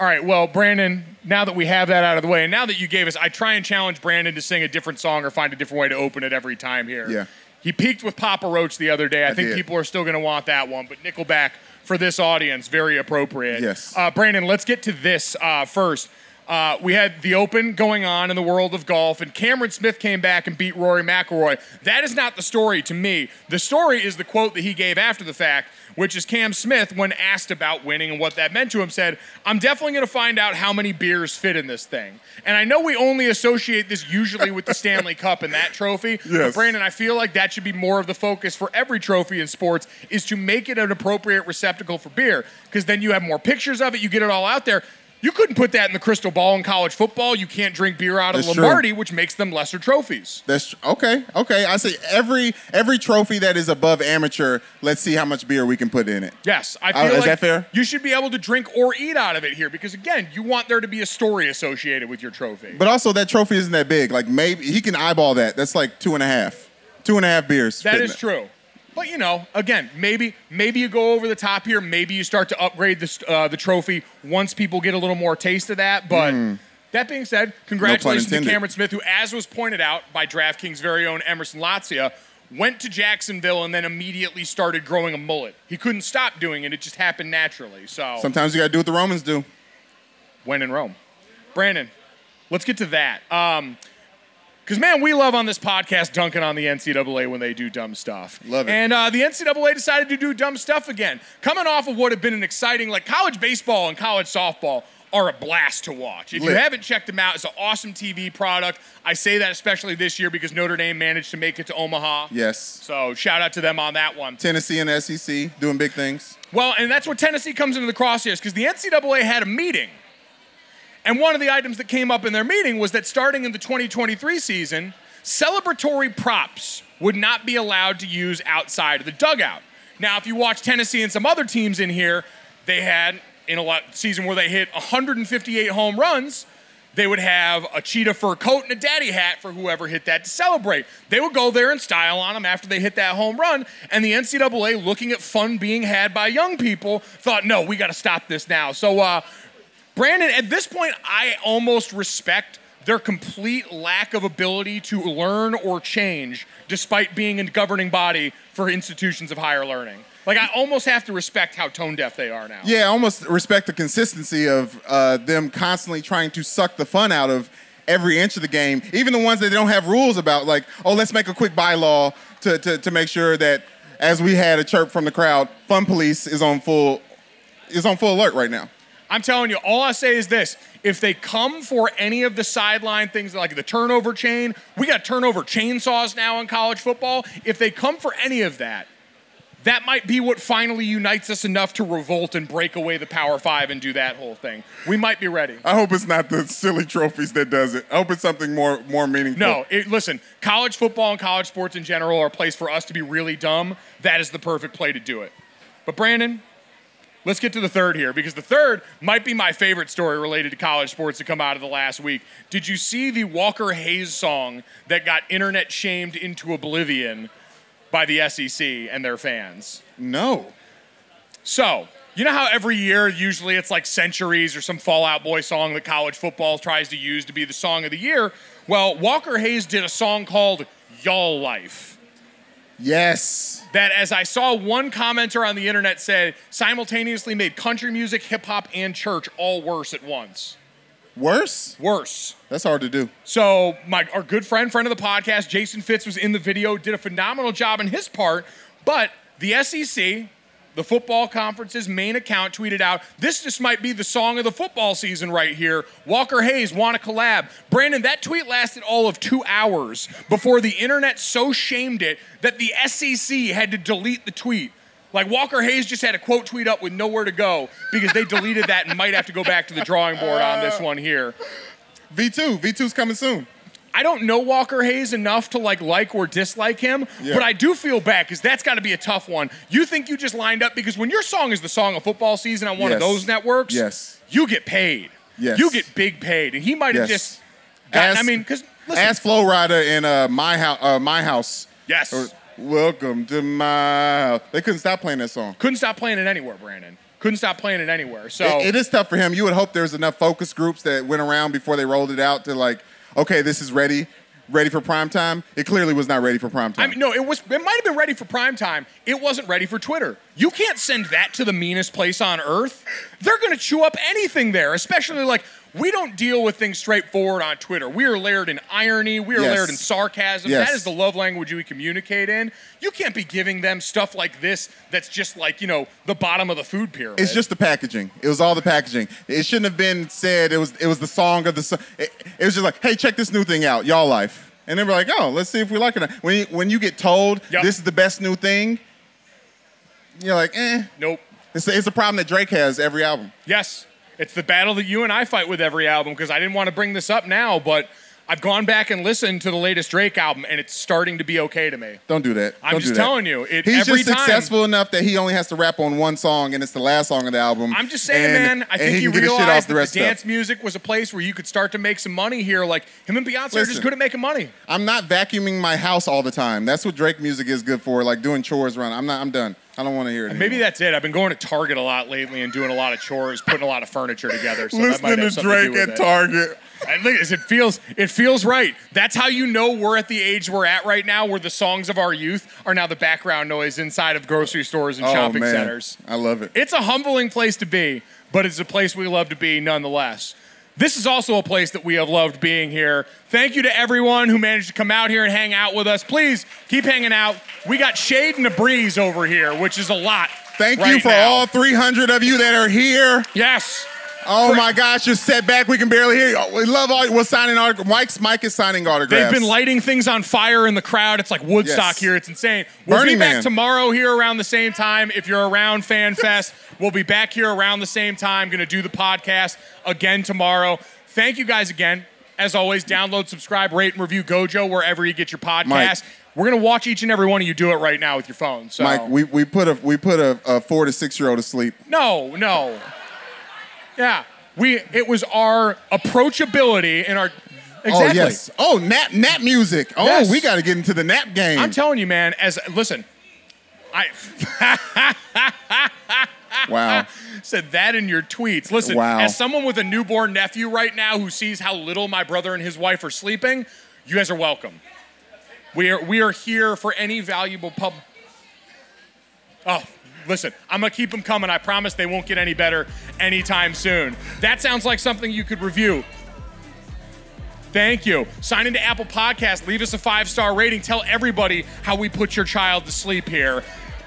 All right, well, Brandon, now that we have that out of the way, and now that you gave us, I try and challenge Brandon to sing a different song or find a different way to open it every time here. Yeah. He peaked with Papa Roach the other day. I, I think did. people are still going to want that one. But Nickelback, for this audience, very appropriate. Yes. Uh, Brandon, let's get to this uh, first. Uh, we had the Open going on in the world of golf, and Cameron Smith came back and beat Rory McIlroy. That is not the story to me. The story is the quote that he gave after the fact, which is Cam Smith, when asked about winning and what that meant to him, said, "I'm definitely going to find out how many beers fit in this thing." And I know we only associate this usually with the Stanley Cup and that trophy, yes. But Brandon, I feel like that should be more of the focus for every trophy in sports, is to make it an appropriate receptacle for beer, because then you have more pictures of it, you get it all out there. You couldn't put that in the crystal ball in college football. You can't drink beer out of That's Lombardi, true. Which makes them lesser trophies. That's okay. Okay, I see every every trophy that is above amateur. Let's see how much beer we can put in it. Yes, I feel uh, like is that fair? You should be able to drink or eat out of it here, because again, you want there to be a story associated with your trophy. But also, that trophy isn't that big. Like maybe he can eyeball that. That's like two and a half, two and a half beers. That is true. But, you know, again, maybe maybe you go over the top here. Maybe you start to upgrade the, uh, the trophy once people get a little more taste of that. But mm. that being said, congratulations no to Cameron Smith, who, as was pointed out by DraftKings' very own Emerson Latzia, went to Jacksonville and then immediately started growing a mullet. He couldn't stop doing it. It just happened naturally. So sometimes you got to do what the Romans do. When in Rome. Brandon, let's get to that. Um Because, man, we love on this podcast dunking on the N C double A when they do dumb stuff. Love it. And uh, the N C double A decided to do dumb stuff again. Coming off of what had been an exciting, like, college baseball and college softball are a blast to watch. If Lit. you haven't checked them out, it's an awesome T V product. I say that especially this year because Notre Dame managed to make it to Omaha. Yes. So shout out to them on that one. Tennessee and the S E C doing big things. Well, and that's where Tennessee comes into the crosshairs, because the N C double A had a meeting. And one of the items that came up in their meeting was that starting in the twenty twenty-three season, celebratory props would not be allowed to use outside of the dugout. Now, if you watch Tennessee and some other teams in here, they had, in a lot, season where they hit one hundred fifty-eight home runs, they would have a cheetah fur coat and a daddy hat for whoever hit that to celebrate. They would go there and style on them after they hit that home run, and the N C double A, looking at fun being had by young people, thought, no, we got to stop this now. So, uh... Brandon, at this point, I almost respect their complete lack of ability to learn or change, despite being a governing body for institutions of higher learning. Like, I almost have to respect how tone-deaf they are now. Yeah, I almost respect the consistency of uh, them constantly trying to suck the fun out of every inch of the game, even the ones that they don't have rules about, like, oh, let's make a quick bylaw to, to, to make sure that, as we had a chirp from the crowd, Fun Police is on full is on full alert right now. I'm telling you, all I say is this. If they come for any of the sideline things, like the turnover chain, we got turnover chainsaws now in college football. If they come for any of that, that might be what finally unites us enough to revolt and break away the Power Five and do that whole thing. We might be ready. I hope it's not the silly trophies that does it. I hope it's something more, more meaningful. No, it, listen, college football and college sports in general are a place for us to be really dumb. That is the perfect play to do it. But, Brandon, let's get to the third here, because the third might be my favorite story related to college sports to come out of the last week. Did you see the Walker Hayes song that got internet shamed into oblivion by the S E C and their fans? No. So, you know how every year usually it's like Centuries or some Fall Out Boy song that college football tries to use to be the song of the year? Well, Walker Hayes did a song called Y'all Life. Yes. That, as I saw one commenter on the internet said, simultaneously made country music, hip-hop, and church all worse at once. Worse? Worse. That's hard to do. So my our good friend, friend of the podcast, Jason Fitz, was in the video, did a phenomenal job on his part, but the S E C, the football conference's main account, tweeted out, this just might be the song of the football season right here. Walker Hayes, wanna collab. Brandon, that tweet lasted all of two hours before the internet so shamed it that the S E C had to delete the tweet. Like, Walker Hayes just had a quote tweet up with nowhere to go because they deleted that and might have to go back to the drawing board on this one here. V two. V two's coming soon. I don't know Walker Hayes enough to like like or dislike him, yeah. But I do feel bad because that's got to be a tough one. You think you just lined up because when your song is the song of football season on one yes. of those networks, yes. you get paid. Yes. You get big paid. And he might have yes. just gotten, ask, I mean, because listen. Ask Flo Rida in uh, my, ho- uh, my House. Yes. Or, welcome to my house. They couldn't stop playing that song. Couldn't stop playing it anywhere, Brandon. Couldn't stop playing it anywhere. So It, it is tough for him. You would hope there's enough focus groups that went around before they rolled it out to like, okay, this is ready, ready for prime time. It clearly was not ready for prime time. I mean, no, it was. It might have been ready for prime time. It wasn't ready for Twitter. You can't send that to the meanest place on earth. They're going to chew up anything there, especially like we don't deal with things straightforward on Twitter. We are layered in irony. We are yes. layered in sarcasm. Yes. That is the love language we communicate in. You can't be giving them stuff like this that's just like, you know, the bottom of the food pyramid. It's just the packaging. It was all the packaging. It shouldn't have been said. It was it was the song of the song. It, it was just like, hey, check this new thing out, y'all life. And then we're like, oh, let's see if we like it or not. When you, when you get told yep. this is the best new thing, you're like, eh. Nope. It's a, it's a problem that Drake has every album. Yes. It's the battle that you and I fight with every album, because I didn't want to bring this up now, but I've gone back and listened to the latest Drake album, and it's starting to be okay to me. Don't do that. I'm Don't just that. telling you. It, He's every just time, successful enough that he only has to rap on one song, and it's the last song of the album. I'm just saying, and, man, I think you realize that the the dance music was a place where you could start to make some money here. Like, him and Beyonce Listen, are just good at making money. I'm not vacuuming my house all the time. That's what Drake music is good for, like doing chores around. I'm not. I'm done. I don't want to hear it. Maybe that's it. I've been going to Target a lot lately and doing a lot of chores, putting a lot of furniture together. So that might have something to do with it. Listening to Drake at Target. I think it feels it feels right. That's how you know we're at the age we're at right now, where the songs of our youth are now the background noise inside of grocery stores and oh, shopping man. centers. I love it. It's a humbling place to be, but it's a place we love to be nonetheless. This is also a place that we have loved being here. Thank you to everyone who managed to come out here and hang out with us. Please keep hanging out. We got shade and a breeze over here, which is a lot. Thank right you for now. all three hundred of you that are here. Yes. Oh, for, my gosh, you're set back. We can barely hear you. We love all you. We're signing autographs. Mike's, Mike is signing autographs. They've been lighting things on fire in the crowd. It's like Woodstock yes. here. It's insane. We'll Burning be back Man. tomorrow here around the same time. If you're around Fan Fest, we'll be back here around the same time. Going to do the podcast again tomorrow. Thank you guys again. As always, download, subscribe, rate, and review Gojo wherever you get your podcast. Mike. We're going to watch each and every one of you do it right now with your phone. So. Mike, we, we put, a, we put a, a four- to six-year-old to sleep. No, no. Yeah, we. It was our approachability and our. Exactly. Oh yes. Oh, nap nap music. Oh, yes. We got to get into the nap game. I'm telling you, man. As listen, I. Wow. Said that in your tweets. Listen, wow. As someone with a newborn nephew right now who sees how little my brother and his wife are sleeping, you guys are welcome. We are we are here for any valuable pub. Oh. Listen, I'm going to keep them coming. I promise they won't get any better anytime soon. That sounds like something you could review. Thank you. Sign into Apple Podcasts. Leave us a five-star rating. Tell everybody how we put your child to sleep here.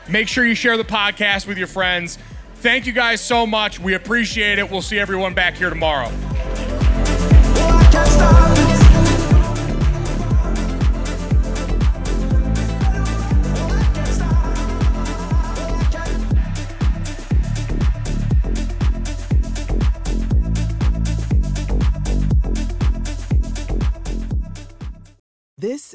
Make sure you share the podcast with your friends. Thank you guys so much. We appreciate it. We'll see everyone back here tomorrow. Well, I can't stop it. This